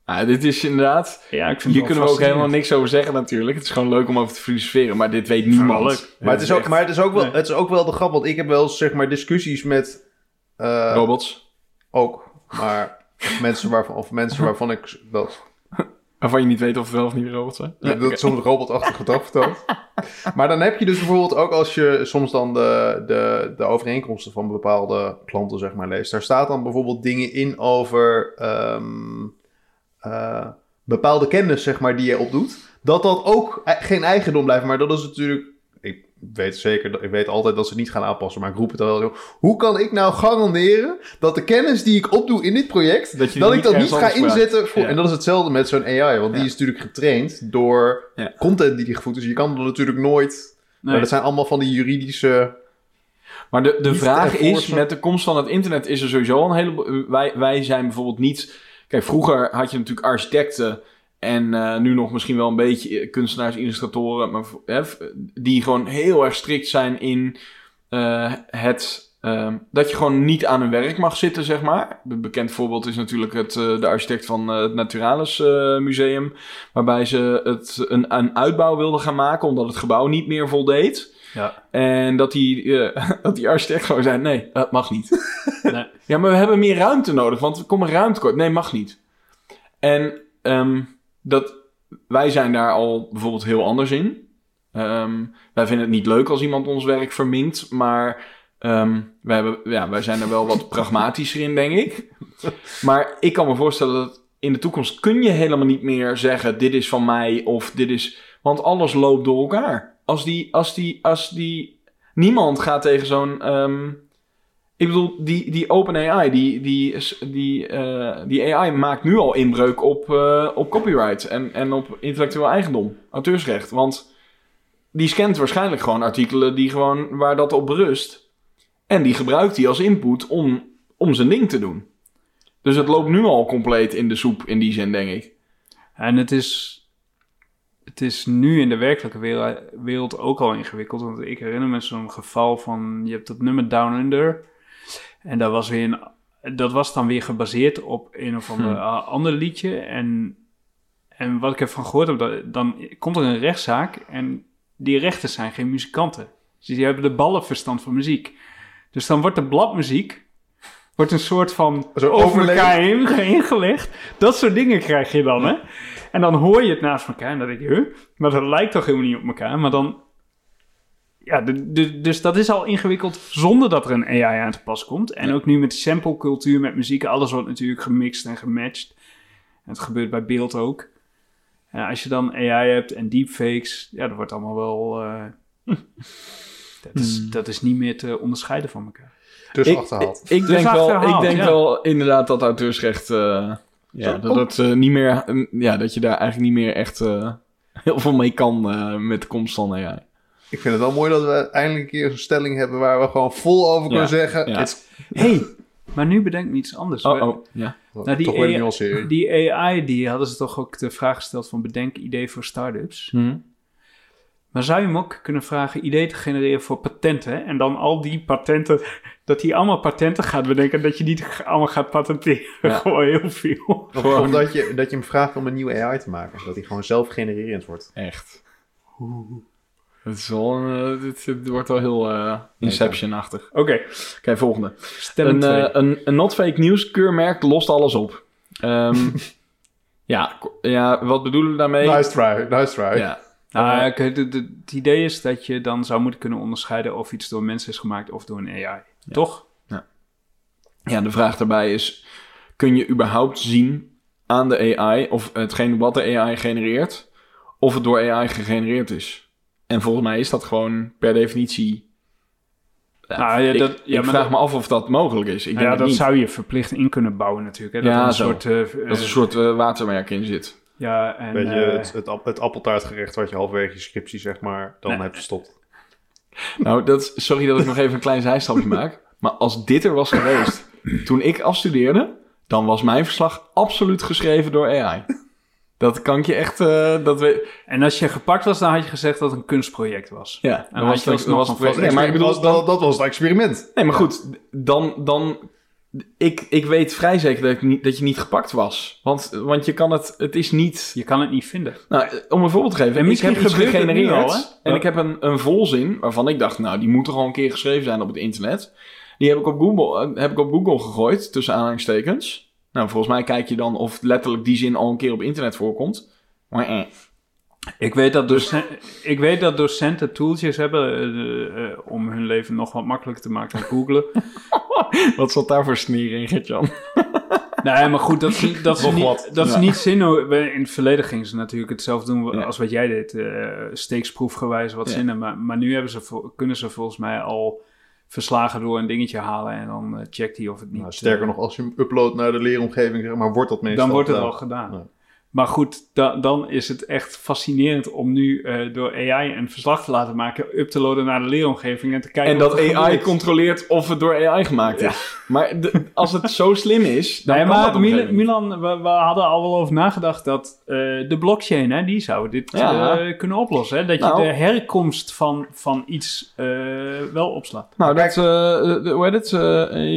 Ah, dit is inderdaad... Ja, ik vind hier kunnen we ook helemaal niks over zeggen natuurlijk. Het is gewoon leuk om over te filosoferen, maar dit weet niemand. Maar het is ook, maar het is ook wel, nee. het is ook wel de grap, want ik heb wel zeg maar discussies met... Uh, robots. Ook, maar mensen waarvan, of mensen waarvan ik wel... Waarvan je niet weet of het wel of niet robots zijn. Ja, dat okay. soms robotachtig gedrag vertoont. Maar dan heb je dus bijvoorbeeld ook als je soms dan de, de, de overeenkomsten van bepaalde klanten zeg maar leest. Daar staat dan bijvoorbeeld dingen in over... Um, Uh, bepaalde kennis, zeg maar, die je opdoet, dat dat ook e- geen eigendom blijft. Maar dat is natuurlijk... Ik weet zeker, ik weet altijd dat ze het niet gaan aanpassen, maar ik roep het al wel. Hoe kan ik nou garanderen dat de kennis die ik opdoe in dit project, dat, dat ik dat niet ga inzetten voor... Ja. En dat is hetzelfde met zo'n A I, want ja. die is natuurlijk getraind door ja. content die die gevoed is. Je kan dat natuurlijk nooit... Nee. Maar dat zijn allemaal van die juridische... Maar de, de vraag is, met de komst van het internet is er sowieso een heleboel... Wij, wij zijn bijvoorbeeld niet... Kijk, vroeger had je natuurlijk architecten en uh, nu nog misschien wel een beetje kunstenaars, illustratoren, maar, hè, die gewoon heel erg strikt zijn in uh, het... Uh, dat je gewoon niet aan hun werk mag zitten, zeg maar. Een bekend voorbeeld is natuurlijk het, uh, de architect van uh, het Naturalis uh, museum, waarbij ze het, een, een uitbouw wilden gaan maken omdat het gebouw niet meer voldeed. Ja. En dat die, uh, dat die architect gewoon zei... Nee, dat mag niet. Nee. Ja, maar we hebben meer ruimte nodig, want we komen ruimte kort. Nee, mag niet. En um, dat, wij zijn daar al bijvoorbeeld heel anders in. Um, wij vinden het niet leuk als iemand ons werk verminkt. Maar um, wij, hebben, ja, wij zijn er wel wat pragmatischer in, denk ik. Maar ik kan me voorstellen dat in de toekomst... kun je helemaal niet meer zeggen... dit is van mij of dit is... Want alles loopt door elkaar. Als die, als die, als die... Niemand gaat tegen zo'n... Um... Ik bedoel, die, die OpenAI, die, die, die, uh, die A I maakt nu al inbreuk op, uh, op copyright en, en op intellectueel eigendom, auteursrecht. Want die scant waarschijnlijk gewoon artikelen die gewoon, waar dat op berust. En die gebruikt hij als input om, om zijn ding te doen. Dus het loopt nu al compleet in de soep in die zin, denk ik. En het is... het is nu in de werkelijke wereld, wereld ook al ingewikkeld. Want ik herinner me zo'n geval van, je hebt dat nummer Down Under. En dat was, weer een, dat was dan weer gebaseerd op een of ander, hmm. ander liedje. En, en wat ik ervan gehoord heb, dat, dan komt er een rechtszaak. En die rechters zijn geen muzikanten. Dus die hebben de ballenverstand van muziek. Dus dan wordt de bladmuziek... wordt een soort van over elkaar heen gelegd. Dat soort dingen krijg je dan, hè? En dan hoor je het naast elkaar en dan denk je, huh? Maar dat lijkt toch helemaal niet op elkaar. Maar dan, ja, de, de, dus dat is al ingewikkeld zonder dat er een A I aan te pas komt. En ja. ook nu met samplecultuur, met muziek, alles wordt natuurlijk gemixt en gematcht. En het gebeurt bij beeld ook. En als je dan A I hebt en deepfakes, ja, dat wordt allemaal wel... Uh, dat, is, hmm. dat is niet meer te onderscheiden van elkaar. Dus ik, achterhaald. Ik, ik dus denk, achterhaald, wel, ik denk ja. wel inderdaad dat auteursrecht... Uh, ja, dat, dat, uh, niet meer, um, ja, dat je daar eigenlijk niet meer echt uh, heel veel mee kan uh, met de komst van A I. Ik vind het wel mooi dat we eindelijk een keer een stelling hebben... waar we gewoon vol over ja. kunnen zeggen... Hé, ja. hey, maar nu bedenk me iets anders. Oh, oh. Ja. Nou, die, toch A I, nuance, die A I, die hadden ze toch ook de vraag gesteld... van bedenk idee voor start-ups... Hmm. Maar zou je hem ook kunnen vragen idee te genereren voor patenten? En dan al die patenten, dat hij allemaal patenten gaat bedenken... dat je niet allemaal gaat patenteren, ja. gewoon heel veel. Of omdat je, dat je hem vraagt om een nieuwe A I te maken. Dat hij gewoon zelf genererend wordt. Echt. Oeh. Het is wel een, dit, dit wordt wel heel uh, Inception-achtig. Oké, okay. okay, volgende. Een, uh, een, een not fake news keurmerk lost alles op. Um, ja, ja, wat bedoelen we daarmee? Nice try, nice try. Ja. Nou, uh, het, het, het idee is dat je dan zou moeten kunnen onderscheiden... of iets door mensen is gemaakt of door een A I. Ja. Toch? Ja. ja, de vraag daarbij is... kun je überhaupt zien aan de A I... of hetgeen wat de A I genereert... of het door A I gegenereerd is? En volgens mij is dat gewoon per definitie... Ja, nou, ja, ik dat, ja, ik vraag dat, me af of dat mogelijk is. Ik denk ja, dat niet. Zou je verplicht in kunnen bouwen natuurlijk. Hè? Dat ja, er een zo. soort, uh, dat er een soort uh, watermerk in zit. Ja, en... Weet je, het, het, het appeltaartgerecht wat je halverwege je scriptie, zeg maar, dan nee. hebt gestopt. Nou, dat, sorry dat ik nog even een klein zijstapje maak. Maar als dit er was geweest toen ik afstudeerde, dan was mijn verslag absoluut geschreven door A I. Dat kan ik je echt... Uh, dat we... En als je gepakt was, dan had je gezegd dat het een kunstproject was. Ja, en dan had je dat nog een project. Nee, maar ik bedoel, dat, dat was het experiment. Nee, maar goed, dan... dan Ik, ik weet vrij zeker dat, ik niet, dat je niet gepakt was. Want, want je kan het... Het is niet... Je kan het niet vinden. Nou, om een voorbeeld te geven. En ik heb iets gegenereerd. Al, en ja. ik heb een, een volzin waarvan ik dacht... Nou, die moet er gewoon een keer geschreven zijn op het internet. Die heb ik op Google, heb ik op Google gegooid. Tussen aanhalingstekens. Nou, volgens mij kijk je dan of letterlijk die zin al een keer op internet voorkomt. Maar eh. Ik weet dat, docent, ik weet dat docenten tooltjes hebben uh, uh, om hun leven nog wat makkelijker te maken dan googlen. Wat zat daar voor sneer in, Gertjan? Nee, maar goed, dat is, dat is niet, dat is ja. niet zin. In het verleden gingen ze natuurlijk hetzelfde doen ja. als wat jij deed. Uh, steeksproefgewijs wat ja. zinnen. Maar, maar nu hebben ze, kunnen ze volgens mij al verslagen door een dingetje halen. En dan uh, checkt hij of het niet... Nou, sterker uh, nog, als je hem uploadt naar de leeromgeving, zeg maar, wordt dat meestal... Dan wordt het uh, al gedaan. Ja. Maar goed, da- dan is het echt fascinerend om nu uh, door A I een verslag te laten maken... up te loaden naar de leeromgeving en te kijken... En dat A I gebeurt. Controleert of het door A I gemaakt is. Ja. Maar de, als het zo slim is, dan nee, kan maar Mil- Milan, we, we hadden al wel over nagedacht dat uh, de blockchain... Hè, die zou dit ja. uh, kunnen oplossen. Hè? Dat je nou. de herkomst van, van iets uh, wel opslaat. Nou, dat, uh, de, hoe heet het? Uh,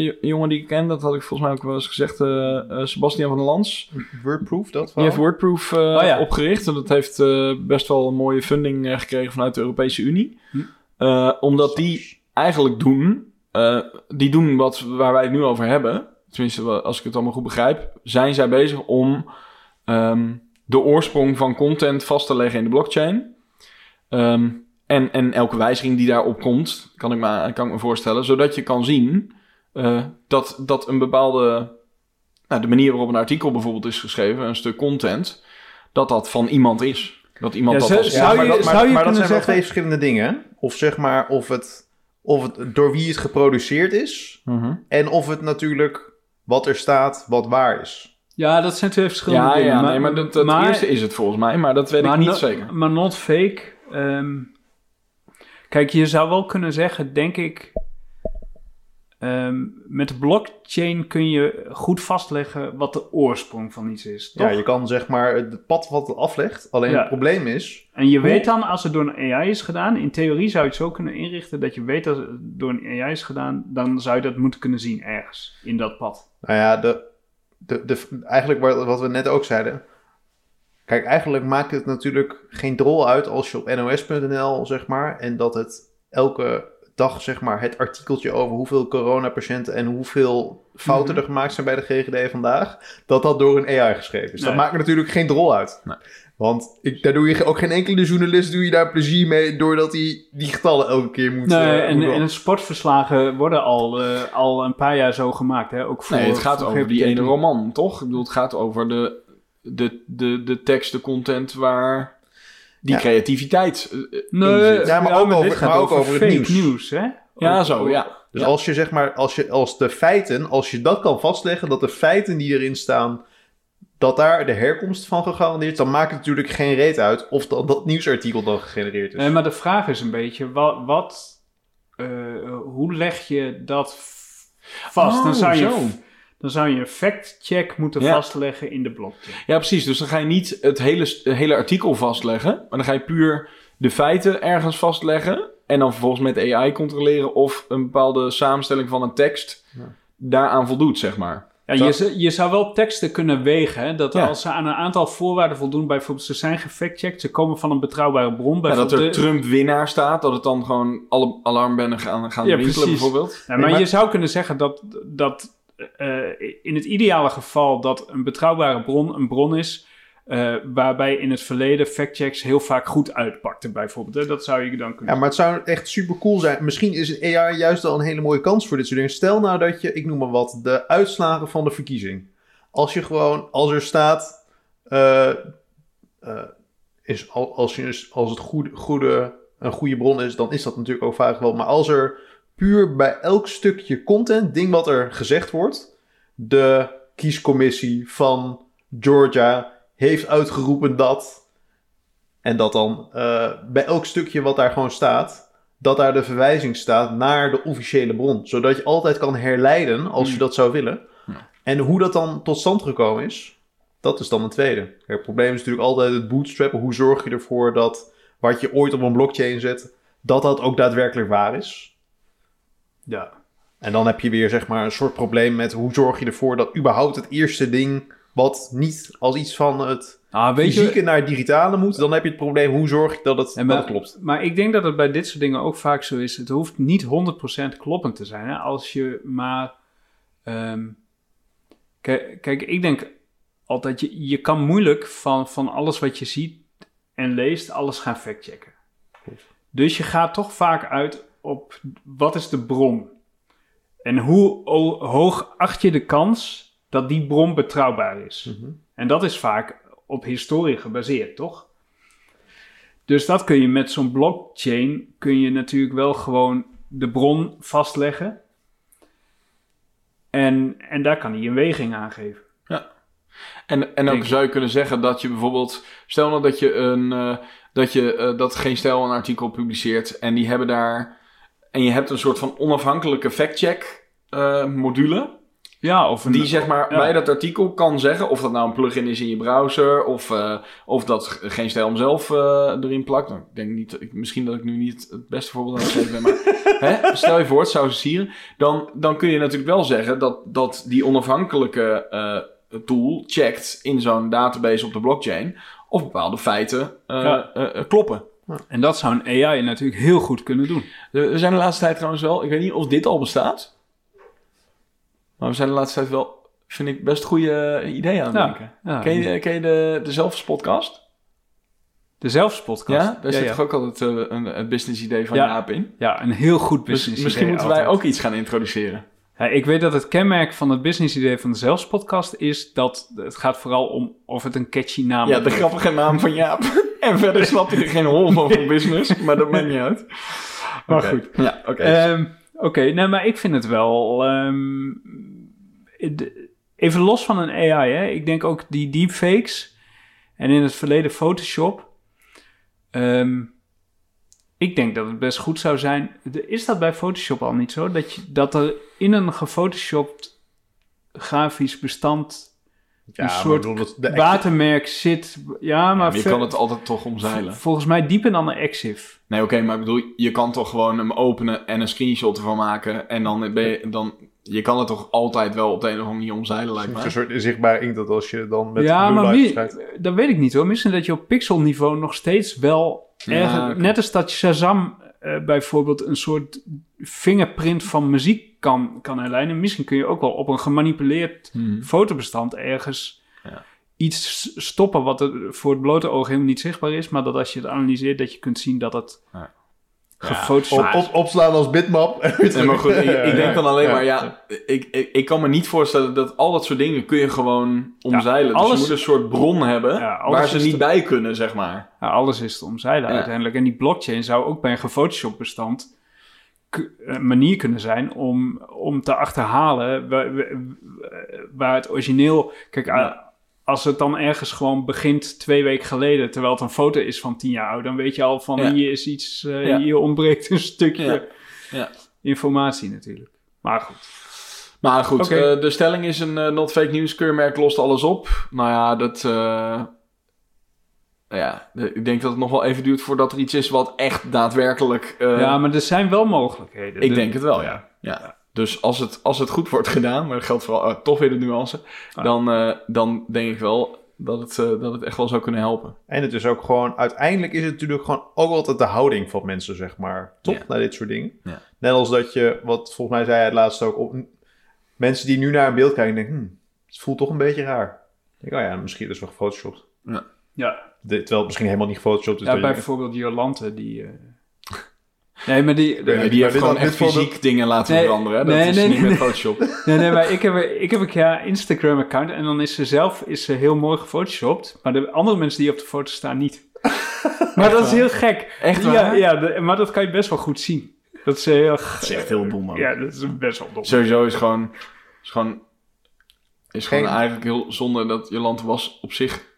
een jongen die ik ken, dat had ik volgens mij ook wel eens gezegd... Uh, uh, Sebastian van der Lans. WordProof, dat van. WordProof uh, oh, ja. opgericht. En dat heeft uh, best wel een mooie funding uh, gekregen vanuit de Europese Unie. Hm. Uh, omdat die eigenlijk doen... Uh, die doen wat, waar wij het nu over hebben. Tenminste, als ik het allemaal goed begrijp. Zijn zij bezig om um, de oorsprong van content vast te leggen in de blockchain. Um, en, en elke wijziging die daarop komt, kan ik me, kan ik me voorstellen. Zodat je kan zien uh, dat, dat een bepaalde... de manier waarop een artikel bijvoorbeeld is geschreven, een stuk content, dat dat van iemand is. Dat iemand ja, dat zou, ja, Maar, maar, maar dat zijn wel twee verschillende dingen. Of zeg maar, of het, of het door wie het geproduceerd is, uh-huh. en of het natuurlijk wat er staat, wat waar is. Ja, dat zijn twee verschillende ja, dingen. Ja, maar, nee, maar dat, dat maar, eerste is het volgens mij, maar dat weet maar ik niet not, zeker. Maar not fake. Um, kijk, je zou wel kunnen zeggen, denk ik... Um, met de blockchain kun je goed vastleggen wat de oorsprong van iets is, toch? Ja, je kan zeg maar het pad wat het aflegt. Alleen ja. Het probleem is... En je hoe... weet dan, als het door een A I is gedaan... In theorie zou je het zo kunnen inrichten... dat je weet dat het door een A I is gedaan... dan zou je dat moeten kunnen zien ergens in dat pad. Nou ja, de, de, de, eigenlijk wat we net ook zeiden... Kijk, eigenlijk maakt het natuurlijk geen drol uit... als je op N O S punt N L, zeg maar... en dat het elke... dag zeg maar het artikeltje over hoeveel coronapatiënten en hoeveel fouten mm-hmm. er gemaakt zijn bij de G G D vandaag, dat dat door een A I geschreven is. Nee. Dat maakt natuurlijk geen drol uit. Nee. Want ik, daar doe je ook geen enkele journalist doe je daar plezier mee, doordat hij die getallen elke keer moet... Nee, uh, en, en sportverslagen worden al, uh, al een paar jaar zo gemaakt. Hè? Ook voor, nee, het gaat over die ene roman, toch? Ik bedoel, het gaat over de, de, de, de tekst, de content waar... Die ja. creativiteit. Nee, ja, maar ja, ook maar over, maar ook over het nieuws. nieuws hè? Ja, zo, ja. Dus ja. als je zeg maar, als je als de feiten, als je dat kan vastleggen, dat de feiten die erin staan, dat daar de herkomst van gegarandeerd is, dan maakt het natuurlijk geen reet uit of dat, dat nieuwsartikel dan gegenereerd is. Nee, maar de vraag is een beetje, wat, wat uh, hoe leg je dat vast? Oh, dan zou je... Zo. Dan zou je een fact-check moeten ja. vastleggen in de blockchain. Ja, precies. Dus dan ga je niet het hele, hele artikel vastleggen. Maar dan ga je puur de feiten ergens vastleggen. En dan vervolgens met A I controleren of een bepaalde samenstelling van een tekst ja. daaraan voldoet, zeg maar. Ja, dat... je, je zou wel teksten kunnen wegen. Hè? Dat ja. als ze aan een aantal voorwaarden voldoen, bijvoorbeeld ze zijn gefact-checked, ze komen van een betrouwbare bron. Ja, dat er de... Trump-winnaar staat, dat het dan gewoon alle alarmbellen gaan, gaan ja, rinkelen bijvoorbeeld. Ja, maar, nee, maar je zou kunnen zeggen dat... dat Uh, in het ideale geval dat een betrouwbare bron een bron is... Uh, waarbij in het verleden factchecks heel vaak goed uitpakten bijvoorbeeld. Hè? Dat zou je dan kunnen doen. Ja, maar het zou echt super cool zijn. Misschien is een A I juist al een hele mooie kans voor dit soort dingen. Stel nou dat je, ik noem maar wat, de uitslagen van de verkiezing. Als je gewoon, als er staat... Uh, uh, is, als, je, als het goede, goede, een goede bron is, dan is dat natuurlijk ook vaak wel. Maar als er... puur bij elk stukje content, ding wat er gezegd wordt, de kiescommissie van Georgia heeft uitgeroepen dat, en dat dan uh, bij elk stukje wat daar gewoon staat, dat daar de verwijzing staat naar de officiële bron, zodat je altijd kan herleiden als je dat zou willen. Ja. En hoe dat dan tot stand gekomen is, dat is dan een tweede. Het probleem is natuurlijk altijd het bootstrappen. Hoe zorg je ervoor dat wat je ooit op een blockchain zet, dat dat ook daadwerkelijk waar is? Ja. En dan heb je weer zeg maar een soort probleem met hoe zorg je ervoor dat überhaupt het eerste ding wat niet als iets van het ah, fysieke je, naar het digitale moet, dan heb je het probleem hoe zorg je dat het, dat maar, het klopt. Maar ik denk dat het bij dit soort dingen ook vaak zo is. Het hoeft niet honderd procent kloppend te zijn. Hè? Als je maar... Um, kijk, kijk, ik denk altijd, je, je kan moeilijk van, van alles wat je ziet en leest, alles gaan factchecken. Dus je gaat toch vaak uit... op wat is de bron? En hoe hoog acht je de kans dat die bron betrouwbaar is? Mm-hmm. En dat is vaak op historie gebaseerd, toch? Dus dat kun je met zo'n blockchain... kun je natuurlijk wel gewoon de bron vastleggen. En, en daar kan hij een weging aan geven. Ja. En, en ook Denk. zou je kunnen zeggen dat je bijvoorbeeld... stel nou dat je een... Uh, dat, je, uh, dat Geen Stijl een artikel publiceert... en die hebben daar... En je hebt een soort van onafhankelijke fact-check uh, module. Ja, of een, die zeg maar ja. bij dat artikel kan zeggen... of dat nou een plugin is in je browser... of, uh, of dat Geen Stijl hem zelf uh, erin plakt. Nou, ik denk niet, ik, misschien dat ik nu niet het beste voorbeeld aan het geven ben... maar hè, stel je voor, het zou ze hier... Dan, dan kun je natuurlijk wel zeggen dat, dat die onafhankelijke uh, tool... checkt in zo'n database op de blockchain... of bepaalde feiten uh, ja. uh, uh, kloppen. En dat zou een A I natuurlijk heel goed kunnen doen. We zijn de laatste tijd trouwens wel... ik weet niet of dit al bestaat... maar we zijn de laatste tijd wel... vind ik best goede ideeën aan het ja. denken. Ja. Ken je, ken je de, de Zelfs-podcast? De Zelfs-podcast? Ja, daar ja, zit ja. toch ook altijd uh, een, een business-idee van ja. Jaap in? Ja, een heel goed business-idee. Dus misschien moeten wij altijd. ook iets gaan introduceren. Ja, ik weet dat het kenmerk van het business-idee van de Zelfs-podcast is dat het gaat vooral om of het een catchy naam is. Ja, de grappige naam van Jaap. En verder snap je er geen hol van van business, maar dat maakt niet uit. Maar okay. goed. Ja, oké. Okay. Um, oké, okay, nou, maar ik vind het wel... Um, even los van een A I, hè. Ik denk ook die deepfakes en in het verleden Photoshop... Um, Ik denk dat het best goed zou zijn. Is dat bij Photoshop al niet zo? Dat, je, dat er in een gefotoshopt grafisch bestand... Ja, een soort ex- watermerk zit... Ja, maar... Ja, maar je ver... kan het altijd toch omzeilen. Volgens mij dieper dan een EXIF. Nee, oké, okay, maar ik bedoel... Je kan toch gewoon hem openen en een screenshot ervan maken... En dan ben je... Dan, je kan het toch altijd wel op de een of andere manier omzeilen, lijkt mij. Een soort zichtbaar inkt dat als je dan met... Ja, maar wie, dat weet ik niet hoor. Misschien dat je op pixelniveau nog steeds wel... Ja, erg, okay. Net als dat Shazam uh, bijvoorbeeld een soort fingerprint van muziek kan, kan herleiden. Misschien kun je ook wel op een gemanipuleerd hmm. fotobestand ergens ja. iets stoppen wat er voor het blote oog helemaal niet zichtbaar is, maar dat als je het analyseert, dat je kunt zien dat het ja. gefotoshopt is. Op, op, opslaan als bitmap. Nee, maar goed, ik, ik denk dan alleen ja. maar, ja, ik, ik, ik kan me niet voorstellen dat al dat soort dingen kun je gewoon omzeilen. Ja, alles, dus je moet een soort bron hebben ja, waar ze niet te, bij kunnen, zeg maar. Ja, alles is te omzeilen ja. uiteindelijk. En die blockchain zou ook bij een gefotoshopt bestand een manier kunnen zijn om, om te achterhalen waar, waar het origineel... Kijk, ja. als het dan ergens gewoon begint twee weken geleden... terwijl het een foto is van tien jaar oud... dan weet je al van ja. hier is iets... Uh, ja. hier ontbreekt een stukje ja. Ja. informatie natuurlijk. Maar goed. Maar goed, okay. uh, de stelling is een uh, not fake news keurmerk lost alles op. Nou ja, dat... Uh... Ja, ik denk dat het nog wel even duurt voordat er iets is wat echt daadwerkelijk... Uh... Ja, maar er zijn wel mogelijkheden. Ik dus... denk het wel, ja. ja. ja. Dus als het, als het goed wordt gedaan, maar dat geldt vooral uh, toch weer de nuance... Ah. Dan, uh, dan denk ik wel dat het, uh, dat het echt wel zou kunnen helpen. En het is ook gewoon... Uiteindelijk is het natuurlijk gewoon ook altijd de houding van mensen, zeg maar. Toch? Ja. Naar dit soort dingen. Ja. Net als dat je, wat volgens mij zei hij het laatste ook... Op, mensen die nu naar een beeld kijken en denken... Hm, het voelt toch een beetje raar. Ik denk, oh ja, misschien is het wel gefotoshopt. Ja. Ja. De, terwijl het misschien helemaal niet gefotoshopt is. Ja, bij je... bijvoorbeeld Jolante, die... Uh... Nee, maar die... Nee, die, die heeft gewoon echt fysiek voorbeeld... dingen laten nee, veranderen. Nee, dat nee, is nee, niet nee, met Photoshop. Nee, nee, nee, maar ik heb, ik heb een ja, Instagram-account... en dan is ze zelf is ze heel mooi gefotoshopt... maar de andere mensen die op de foto staan niet. Maar dat is heel gek. Echt waar? Ja, ja de, maar dat kan je best wel goed zien. Dat is heel... Dat is echt heel dom, man. Ja, dat is best wel dom. Sowieso is gewoon... Is gewoon, is gewoon Geen... eigenlijk heel zonde dat Jolante was op zich...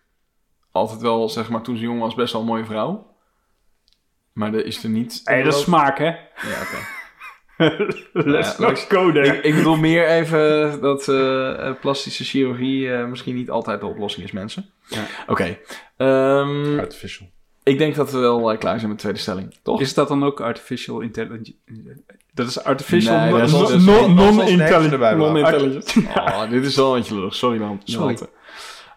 Altijd wel, zeg maar, toen ze jong was, best wel een mooie vrouw. Maar dat is er niet... Hé, hey, dat is smaak, hè? Ja, oké. Okay. Let's nou ja, not go there. Ik, ik bedoel meer even dat uh, plastische chirurgie uh, misschien niet altijd de oplossing is, mensen. Ja. Oké. Okay. Um, artificial. Ik denk dat we wel uh, klaar zijn met de tweede stelling, toch? Is dat dan ook artificial intelligence? Dat is artificial nee, no- no- no- non-intelligent. Non-intelligent. Oh, dit is wel een beetje lullig. Sorry, man. Sorry. Sorry.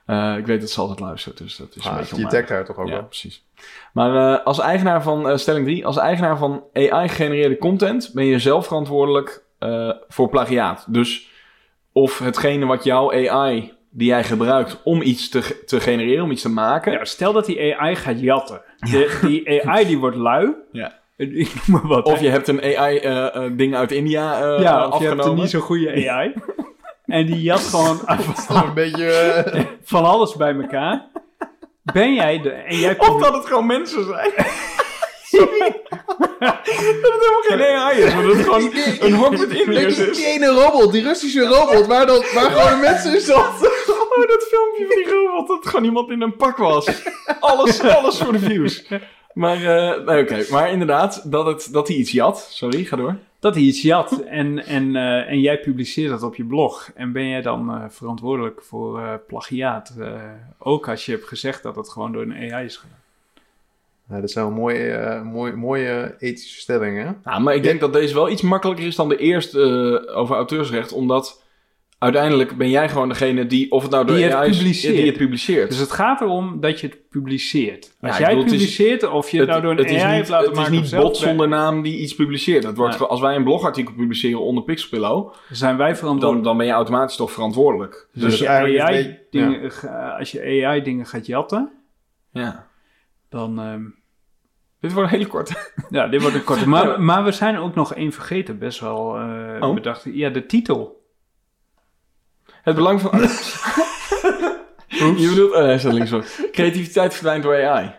Uh, ik weet dat ze altijd luistert, dus dat is ah, een beetje... Je dekt haar toch ook ja, wel? Precies. Maar uh, als eigenaar van... Uh, stelling drie. Als eigenaar van A I-gegenereerde content... ben je zelf verantwoordelijk uh, voor plagiaat. Dus of hetgene wat jouw A I... die jij gebruikt om iets te, te genereren... om iets te maken... Ja, stel dat die A I gaat jatten. De, die A I die wordt lui... Ja. Ik noem maar wat, of hè? Je hebt een A I-ding uh, uh, uit India uh, ja, of afgenomen. Je hebt een niet zo goede A I... En die jat gewoon een beetje, uh... van alles bij elkaar. Ben jij de... En jij of dat het gewoon mensen zijn. Dat het helemaal geen A I is. Maar dat het gewoon een hok met Indiërs is. Die ene robot, die Russische robot. Waar, dat, waar gewoon de mensen in zaten. Oh, dat filmpje van die robot. Dat gewoon iemand in een pak was. Alles, alles voor de views. Maar, uh, nee, okay. Maar inderdaad, dat hij dat iets jat. Sorry, ga door. Dat hij iets jat en, en, uh, en jij publiceert dat op je blog. En ben jij dan uh, verantwoordelijk voor uh, plagiaat? Uh, ook als je hebt gezegd dat het gewoon door een A I is gedaan. Nou, dat zijn wel mooie, uh, mooie, mooie ethische stellingen. Ja, maar ik denk ja. dat deze wel iets makkelijker is dan de eerste uh, over auteursrecht. Omdat uiteindelijk ben jij gewoon degene die, of het nou door die A I is, die het publiceert. Dus het gaat erom dat je het publiceert. Als ja, jij bedoel, het publiceert is, of je het, het nou door een A I hebt laten maken. Het is niet bot zonder naam die iets publiceert. Het wordt, ja. Als wij een blogartikel publiceren onder Pixelpillow, zijn wij verantwoordelijk. Dan, dan ben je automatisch toch verantwoordelijk. Dus, dus eigenlijk A I beetje, dingen, ja. Als je A I dingen gaat jatten, ja. dan... Um, Dit wordt heel kort. Ja, dit wordt een korte. Maar, maar we zijn ook nog één vergeten, best wel uh, oh. bedacht. Ja, de titel. Het belang van... Je bedoelt... Oh, hij staat linksop. Creativiteit verdwijnt door A I.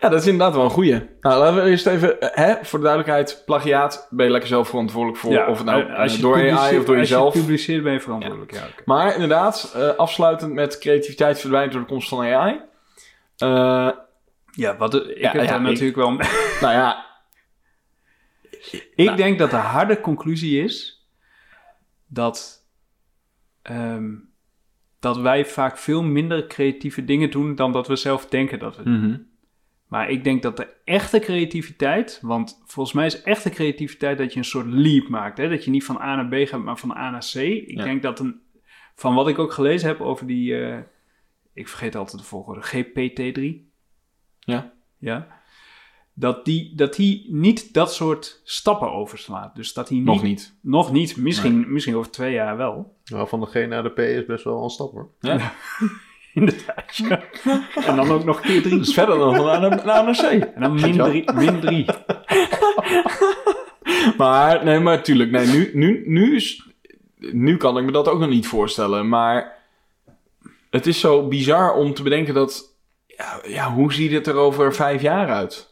Ja, dat is inderdaad wel een goeie. Nou, laten we eerst even... Hè, voor de duidelijkheid, plagiaat ben je lekker zelf verantwoordelijk voor. Ja, of het nou als je door A I of door jezelf. Als je publiceert ben je verantwoordelijk. Ja. Ja, okay. Maar inderdaad, uh, afsluitend met creativiteit verdwijnt door de komst van A I. Uh, Ja, wat ik ja, heb ja, daar ja, natuurlijk ik, wel... Nou ja... ik nou. denk dat de harde conclusie is... dat... Um, dat wij vaak veel minder creatieve dingen doen... dan dat we zelf denken dat we doen. Mm-hmm. Maar ik denk dat de echte creativiteit... want volgens mij is echte creativiteit... dat je een soort leap maakt. Hè? Dat je niet van A naar B gaat, maar van A naar C. Ik ja. denk dat een... van wat ik ook gelezen heb over die... Uh, ik vergeet altijd de volgorde... G P T drie... Ja. ja. Dat, die, dat die niet dat soort stappen overslaat. Dus dat die nog niet, niet. Nog niet. Misschien, nee. misschien over twee jaar wel. Nou, van de G naar de P is best wel een stap, hoor. Ja. ja. Inderdaad. Ja. En dan ook nog keer drie. Dus verder dan naar de, naar de C. En dan min drie. Min drie. maar, nee, maar tuurlijk. Nee, nu, nu, nu, is, nu kan ik me dat ook nog niet voorstellen. Maar het is zo bizar om te bedenken dat... Ja, hoe ziet het er over vijf jaar uit?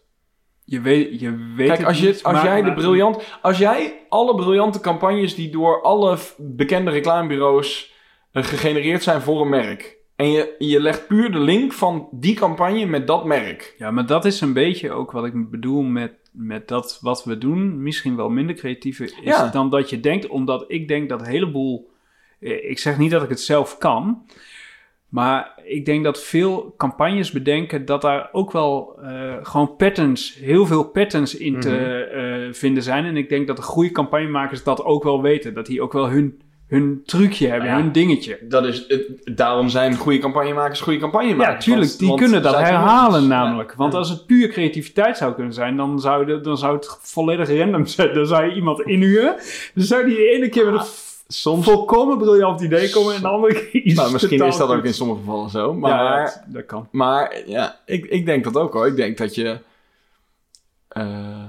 Je weet, je weet Kijk, als, je, niet, als jij de briljant, als jij alle briljante campagnes die door alle f- bekende reclamebureaus uh, gegenereerd zijn voor een merk. En je, je legt puur de link van die campagne met dat merk. Ja, maar dat is een beetje ook wat ik bedoel met, met dat wat we doen. Misschien wel minder creatief is ja. dan dat je denkt. Omdat ik denk dat een heleboel... Ik zeg niet dat ik het zelf kan... Maar ik denk dat veel campagnes bedenken dat daar ook wel uh, gewoon patterns, heel veel patterns in te mm-hmm. uh, vinden zijn. En ik denk dat de goede campagnemakers dat ook wel weten. Dat die ook wel hun, hun trucje hebben, nou ja, hun dingetje. Dat is, het, daarom zijn goede campagnemakers goede campagnemakers. Ja, tuurlijk. Want, die want kunnen dat herhalen anders. namelijk. Want ja. als het puur creativiteit zou kunnen zijn, dan zou, de, dan zou het volledig random zijn. Dan zou je iemand inhuren. Dan zou die de ene keer met een... Soms volkomen briljant idee komen en de andere keer iets nou, misschien is dat ook in sommige gevallen zo. Maar, ja, dat, dat kan. Maar ja, ik, ik denk dat ook hoor. Ik denk dat je... Uh,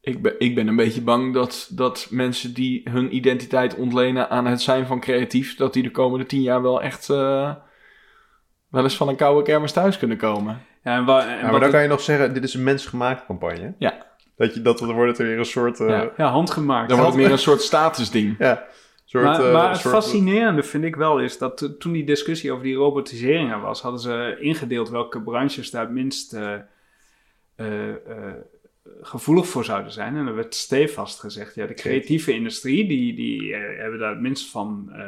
ik, ben, ik ben een beetje bang dat, dat mensen die hun identiteit ontlenen aan het zijn van creatief... dat die de komende tien jaar wel echt uh, wel eens van een koude kermis thuis kunnen komen. Ja, en wa- en ja, maar dan het... kan je nog zeggen, dit is een mensgemaakte campagne. Ja. Dat, je, dat wordt het weer een soort... Uh, ja. ja, handgemaakt. Dan wordt het meer een soort statusding. Ja. Soort, maar, uh, maar het soort... fascinerende vind ik wel is dat t- toen die discussie over die robotisering er was, hadden ze ingedeeld welke branches daar het minst uh, uh, uh, gevoelig voor zouden zijn. En er werd stevast gezegd, ja, de creatieve industrie, die, die uh, hebben daar het minst van, uh,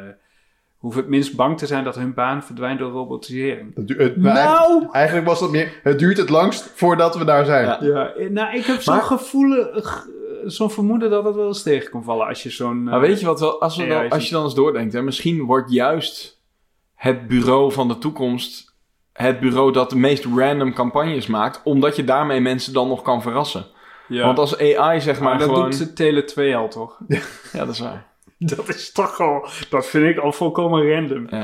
hoeven het minst bang te zijn dat hun baan verdwijnt door robotisering. Dat du- het, nou! Eigenlijk, eigenlijk was dat meer, het duurt het langst voordat we daar zijn. Ja, ja nou, ik heb zo'n maar... gevoelig... zo'n vermoeden dat het wel eens tegen kan vallen als je zo'n... Maar weet je wat wel, als, we dan, als je dan eens doordenkt, hè, misschien wordt juist het bureau van de toekomst het bureau dat de meest random campagnes maakt, omdat je daarmee mensen dan nog kan verrassen. Ja. Want als A I zeg maar, maar dat gewoon... doet Tele twee al, toch? Ja, dat is waar. Dat is toch al... Dat vind ik al volkomen random. Ja.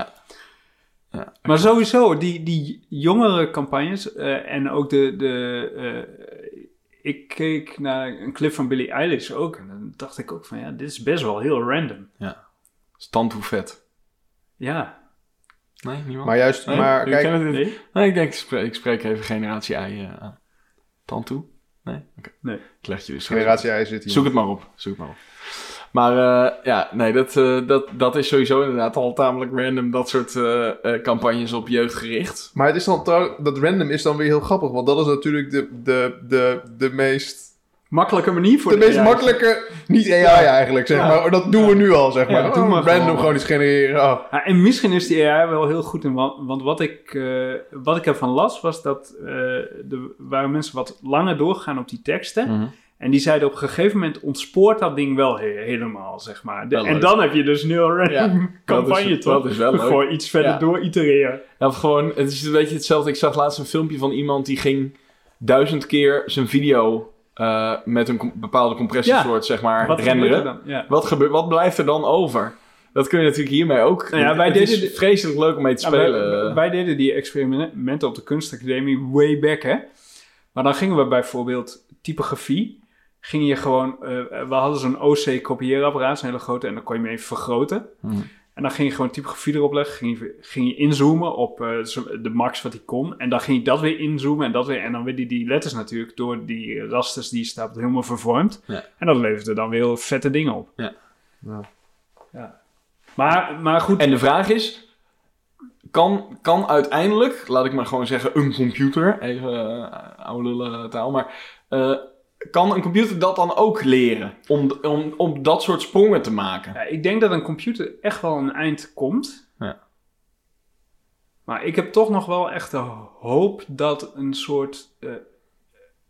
Ja, okay. Maar sowieso, die, die jongere campagnes uh, en ook de... de uh, ik keek naar een clip van Billie Eilish ook. En dan dacht ik ook van, ja, dit is best wel heel random. Ja. Stand hoe vet. Ja. Nee, niemand. Maar juist, nee, maar kijk. Het nee? nee, ik denk, ik spreek, ik spreek even generatie I uh, aan. Tand toe? Nee? Oké. Okay. Nee. Ik leg je dus. Generatie I zit hier. Zoek het maar op. Zoek het maar op. Maar uh, ja, nee, dat, uh, dat, dat is sowieso inderdaad al tamelijk random, dat soort uh, uh, campagnes op jeugd gericht. Maar het is dan trouw, dat random is dan weer heel grappig, want dat is natuurlijk de, de, de, de meest... Makkelijke manier voor de De meest A I. Makkelijke, niet A I ja. eigenlijk, zeg ja. maar. Dat doen ja. we nu al, zeg ja, maar. Oh, maar. Random gewoon, gewoon iets genereren. Oh. Ja, en misschien is die A I wel heel goed in, want wat ik, uh, wat ik ervan las, was dat uh, er waren mensen wat langer doorgegaan op die teksten... Mm-hmm. En die zeiden op een gegeven moment ontspoort dat ding wel he- helemaal, zeg maar. De, en dan heb je dus nu al een ja, campagne toch voor iets verder ja. door itereren. Ja, of gewoon, het is een beetje hetzelfde. Ik zag laatst een filmpje van iemand die ging duizend keer zijn video uh, met een com- bepaalde compressiesoort, ja. zeg maar, wat renderen. Dan? Ja. Wat, gebeurt, wat blijft er dan over? Dat kun je natuurlijk hiermee ook. Nou ja, wij het deden is de, vreselijk leuk om mee te nou, spelen. Wij, wij deden die experimenten op de kunstacademie way back, hè. Maar dan gingen we bijvoorbeeld typografie. Ging je gewoon, uh, we hadden zo'n O C-kopieerapparaat, een hele grote, en dan kon je hem even vergroten. Mm. En dan ging je gewoon typografie erop leggen, ging je, ging je inzoomen op uh, de max wat hij kon. En dan ging je dat weer inzoomen en dat weer. En dan werden die, die letters natuurlijk door die rasters die je staat helemaal vervormd. Ja. En dat leverde dan weer heel vette dingen op. Ja. Ja. Ja. Maar, maar goed. En de vraag is, kan, kan uiteindelijk, laat ik maar gewoon zeggen, een computer, even uh, oude lullige taal, maar uh, kan een computer dat dan ook leren? Om, om, om dat soort sprongen te maken? Ja, ik denk dat een computer echt wel een eind komt. Ja. Maar ik heb toch nog wel echt de hoop dat een soort uh,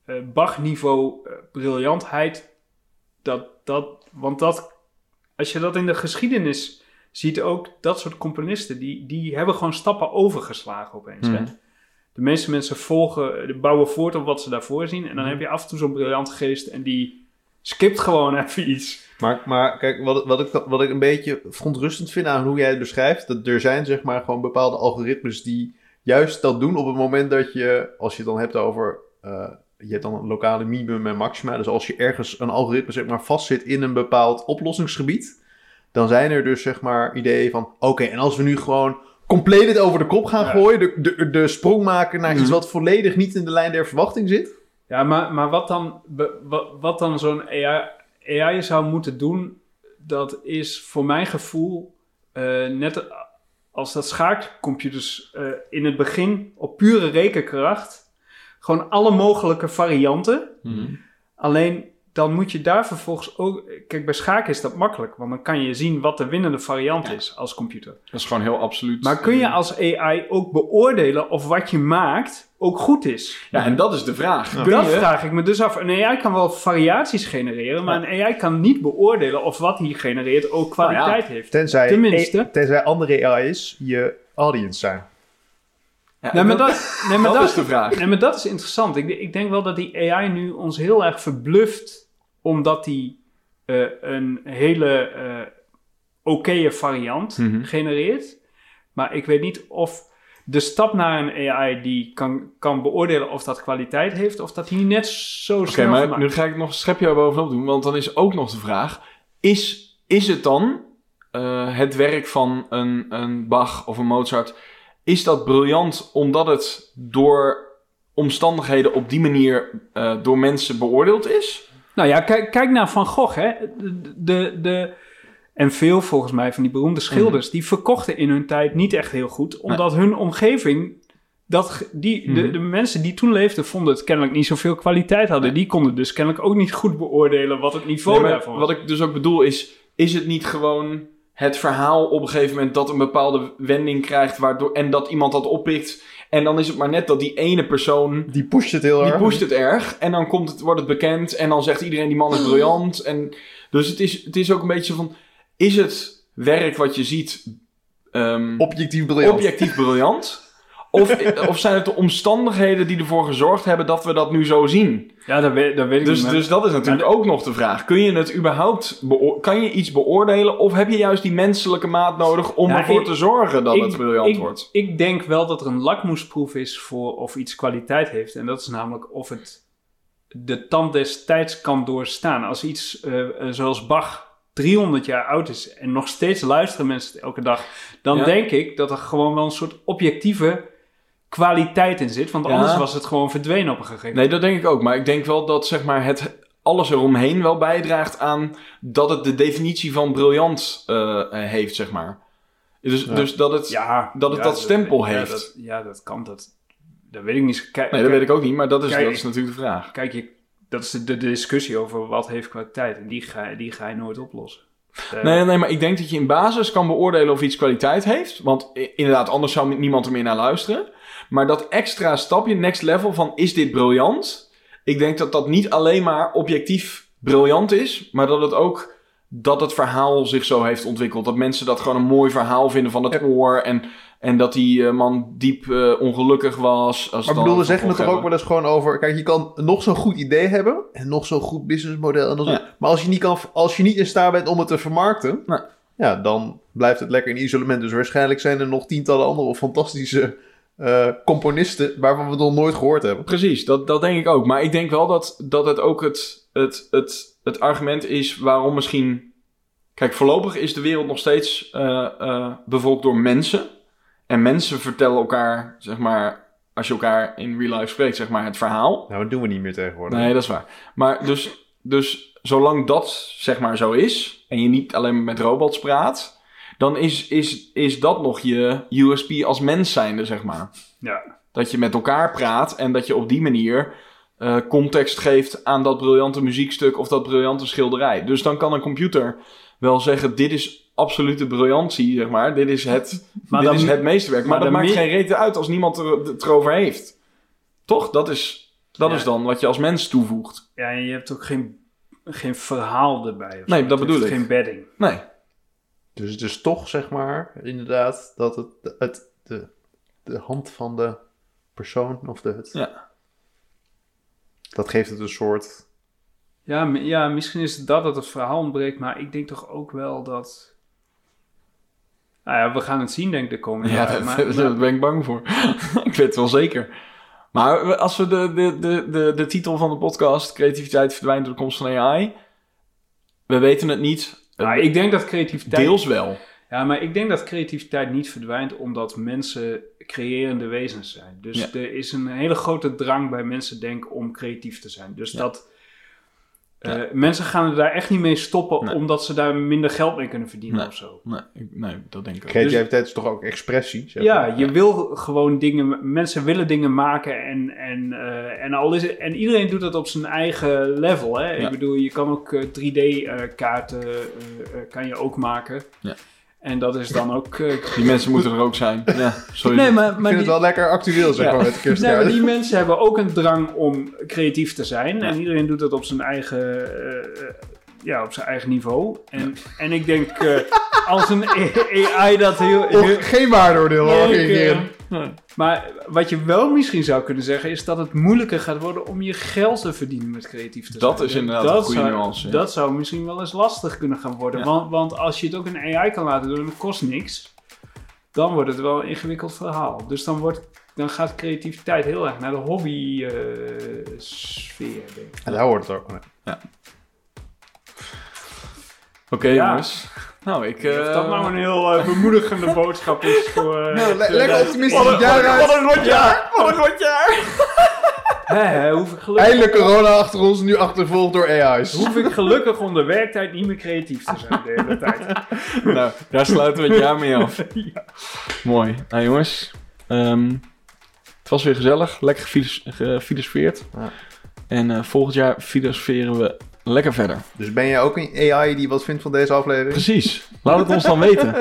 uh, Bach-niveau uh, briljantheid, dat, dat, want dat, als je dat in de geschiedenis ziet, ook dat soort componisten, die, die hebben gewoon stappen overgeslagen opeens. Mm. Hè? De meeste mensen volgen, bouwen voort op wat ze daarvoor zien. En dan mm. heb je af en toe zo'n briljant geest en die skipt gewoon even iets. Maar, maar kijk, wat, wat, ik, wat ik een beetje verontrustend vind aan hoe jij het beschrijft, dat er zijn zeg maar gewoon bepaalde algoritmes die juist dat doen op het moment dat je, als je het dan hebt over, uh, je hebt dan een lokale minimum en maxima. Dus als je ergens een algoritme zeg maar vastzit in een bepaald oplossingsgebied, dan zijn er dus zeg maar ideeën van, oké, okay, en als we nu gewoon compleet het over de kop gaan ja. gooien, de, de, de sprong maken naar iets wat volledig niet in de lijn der verwachting zit. Ja, maar, maar wat dan, wat, wat dan zo'n A I, A I zou moeten doen, dat is voor mijn gevoel, uh, net als dat schaakcomputers uh, in het begin op pure rekenkracht, gewoon alle mogelijke varianten, mm-hmm. alleen dan moet je daar vervolgens ook... Kijk, bij schaken is dat makkelijk, want dan kan je zien wat de winnende variant ja. is als computer. Dat is gewoon heel absoluut. Maar kun je als A I ook beoordelen of wat je maakt ook goed is? Ja, en dat is de vraag. Ja. Dat je... vraag ik me dus af. Een A I kan wel variaties genereren, maar ja. een A I kan niet beoordelen of wat hij genereert ook kwaliteit ja. heeft. Tenzij, Tenminste. E- tenzij andere A I's je audience zijn. Ja, nee, maar dat, nee, maar dat, dat is de vraag. Nee, maar dat is interessant. Ik, ik denk wel dat die A I nu ons heel erg verbluft, omdat die uh, een hele uh, oké variant mm-hmm. genereert. Maar ik weet niet of de stap naar een A I die kan, kan beoordelen of dat kwaliteit heeft, of dat hij net zo okay, snel Oké, maar nu ga ik nog een schepje bovenop doen, want dan is ook nog de vraag, is, is het dan uh, het werk van een, een Bach of een Mozart, is dat briljant omdat het door omstandigheden op die manier uh, door mensen beoordeeld is? Nou ja, kijk, kijk naar Van Gogh. Hè? De, de, de, en veel volgens mij van die beroemde schilders, mm-hmm. die verkochten in hun tijd niet echt heel goed. Omdat nee. hun omgeving, dat, die, mm-hmm. de, de mensen die toen leefden, vonden het kennelijk niet zoveel kwaliteit hadden. Die konden dus kennelijk ook niet goed beoordelen wat het niveau nee, daarvan was. Wat ik dus ook bedoel is, is het niet gewoon het verhaal op een gegeven moment dat een bepaalde wending krijgt, waardoor, en dat iemand dat oppikt, en dan is het maar net dat die ene persoon, die pusht het heel erg. Die pusht het erg. En dan komt het, wordt het bekend, en dan zegt iedereen, die man is briljant. En dus het is, het is ook een beetje van, is het werk wat je ziet Um, objectief briljant. Objectief briljant? Of, of zijn het de omstandigheden die ervoor gezorgd hebben dat we dat nu zo zien? Ja, dat weet, dat weet ik dus, niet. Dus dat is natuurlijk ja, ook nog de vraag. Kun je het überhaupt beo- kan je iets beoordelen? Of heb je juist die menselijke maat nodig om nou, ervoor ik, te zorgen dat ik, het briljant ik, wordt? Ik, ik denk wel dat er een lakmoesproef is voor of iets kwaliteit heeft. En dat is namelijk of het de tand des tijds kan doorstaan. Als iets uh, zoals Bach driehonderd jaar oud is en nog steeds luisteren mensen elke dag, dan ja. denk ik dat er gewoon wel een soort objectieve kwaliteit in zit, want anders ja. was het gewoon verdwenen op een gegeven moment. Nee, dat denk ik ook. Maar ik denk wel dat zeg maar het alles eromheen wel bijdraagt aan dat het de definitie van briljant uh, heeft, zeg maar. Dus, ja. dus dat het ja, dat, het ja, dat stempel dat, heeft. Ja dat, ja, dat kan. Dat, dat weet ik niet. Kijk, nee, dat kijk, weet ik ook niet, maar dat is, kijk, dat is natuurlijk de vraag. Kijk, je, dat is de, de discussie over wat heeft kwaliteit en die ga, die ga je nooit oplossen. Uh, nee, nee, maar ik denk dat je in basis kan beoordelen of iets kwaliteit heeft, want inderdaad, anders zou niemand er meer naar luisteren. Maar dat extra stapje, next level van is dit briljant? Ik denk dat dat niet alleen maar objectief briljant is, maar dat het ook dat het verhaal zich zo heeft ontwikkeld. Dat mensen dat gewoon een mooi verhaal vinden van het oor en, en dat die man diep uh, ongelukkig was. Als maar ik bedoel, we zeggen het toch ook wel eens gewoon over, kijk, je kan nog zo'n goed idee hebben en nog zo'n goed businessmodel. En dat ja. Maar als je, niet kan, als je niet in staat bent om het te vermarkten, nou, ja, dan blijft het lekker in isolement. Dus waarschijnlijk zijn er nog tientallen andere fantastische Uh, componisten waarvan we het nog nooit gehoord hebben. Precies, dat, dat denk ik ook. Maar ik denk wel dat, dat het ook het, het, het, het argument is waarom misschien... Kijk, voorlopig is de wereld nog steeds uh, uh, bevolkt door mensen. En mensen vertellen elkaar, zeg maar, als je elkaar in real life spreekt, zeg maar, het verhaal. Nou, dat doen we niet meer tegenwoordig. Nee, dat is waar. Maar dus, dus zolang dat, zeg maar, zo is en je niet alleen maar met robots praat, dan is, is, is dat nog je U S P als mens zijnde, zeg maar. Ja. Dat je met elkaar praat en dat je op die manier uh, context geeft aan dat briljante muziekstuk of dat briljante schilderij. Dus dan kan een computer wel zeggen, dit is absolute briljantie, zeg maar. Dit is het, maar dit dan, is het meesterwerk. Maar, maar dat maakt mi- geen reet uit als niemand er, het erover heeft. Toch? Dat is, dat ja. is dan wat je als mens toevoegt. Ja, en je hebt ook geen, geen verhaal erbij. Nee, dat bedoel ik. Geen bedding. Nee. Dus het is toch, zeg maar, inderdaad, dat het, het, het de, de hand van de persoon of de het... Ja. Dat geeft het een soort... Ja, ja, misschien is het dat dat het verhaal ontbreekt, maar ik denk toch ook wel dat... Nou ja, we gaan het zien, denk ik, de komende jaren. Ja, daar maar... ben ik bang voor. Ik weet het wel zeker. Maar als we de, de, de, de, de titel van de podcast... Creativiteit verdwijnt door de komst van A I... We weten het niet. Nou, ik denk dat creativiteit... Deels wel. Ja, maar ik denk dat creativiteit niet verdwijnt... omdat mensen creërende wezens zijn. Dus ja. er is een hele grote drang bij mensen, denk ik, om creatief te zijn. Dus ja. dat... Uh, ja. Mensen gaan er daar echt niet mee stoppen... Nee. Omdat ze daar minder geld mee kunnen verdienen nee. of zo. Nee, nee, dat denk ik ook. Creativiteit is toch ook expressie? Zeg ja, maar. je ja. wil gewoon dingen... Mensen willen dingen maken en, en, uh, en, al is het, en iedereen doet dat op zijn eigen level. Hè? Ja. Ik bedoel, je kan ook uh, drie D-kaarten uh, uh, kan je ook maken. Ja. En dat is dan ook... Uh, die mensen moeten er ook zijn. Ja, sorry. Nee, maar, maar ik vind die... het wel lekker actueel, zeg ja. maar, met de kerstkaart. Nee, maar die mensen hebben ook een drang om creatief te zijn. Ja. En iedereen doet dat op zijn eigen, uh, ja, op zijn eigen niveau. En, ja. en ik denk, uh, als een A I dat heel... heel... Och, geen waardeoordeel hoor. Nee, ik, uh, nee. Maar wat je wel misschien zou kunnen zeggen... is dat het moeilijker gaat worden om je geld te verdienen met creatief te zijn. Dat is inderdaad dat een goede zou, nuance. Ja. Dat zou misschien wel eens lastig kunnen gaan worden. Ja. Want, want als je het ook een A I kan laten doen en het kost niks... dan wordt het wel een ingewikkeld verhaal. Dus dan, wordt, dan gaat creativiteit heel erg naar de hobby uh, sfeer. Denk ik. En daar hoort het ook mee. Ja. Oké, okay, ja. jongens. Nou, ik... Uh... Dat nou een heel uh, bemoedigende boodschap is voor... Uh, nou, le- lekker optimistisch het jaar uit. Wat een rot jaar! Wat een rot jaar! Hé, hoef ik gelukkig... Eindelijk corona achter ons, nu achtervolgd door A I's. Hoef ik gelukkig onder werktijd niet meer creatief te zijn de hele tijd. Nou, daar sluiten we het jaar mee af. Ja. Mooi. Nou jongens, um, het was weer gezellig. Lekker gefilos- gefilosofeerd. Ja. En uh, volgend jaar filosoferen we... Lekker verder. Dus ben jij ook een A I die wat vindt van deze aflevering? Precies. Laat het ons dan weten.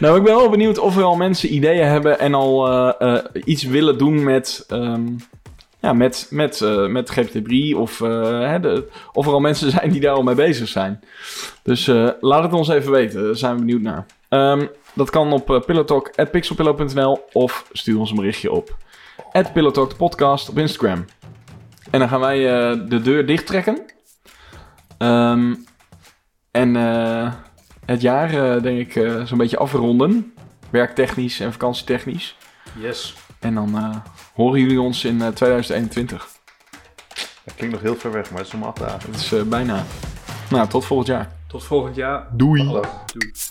Nou, ik ben wel benieuwd of er al mensen ideeën hebben en al uh, uh, iets willen doen met, um, ja, met, met, uh, met G P T drie. Of, uh, hè, de, of er al mensen zijn die daar al mee bezig zijn. Dus uh, laat het ons even weten. Daar zijn we benieuwd naar. Um, dat kan op uh, pillowtalk at pixelpillow dot n l of stuur ons een berichtje op at pillowtalk de podcast op Instagram. En dan gaan wij uh, de deur dichttrekken. Um, en uh, het jaar, uh, denk ik, uh, zo'n beetje afronden. Werktechnisch en vakantietechnisch. Yes. En dan uh, horen jullie ons in uh, tweeduizend eenentwintig. Dat klinkt nog heel ver weg, maar het is om acht dagen. Het is uh, bijna. Nou, tot volgend jaar. Tot volgend jaar. Doei. Hallo. Doei.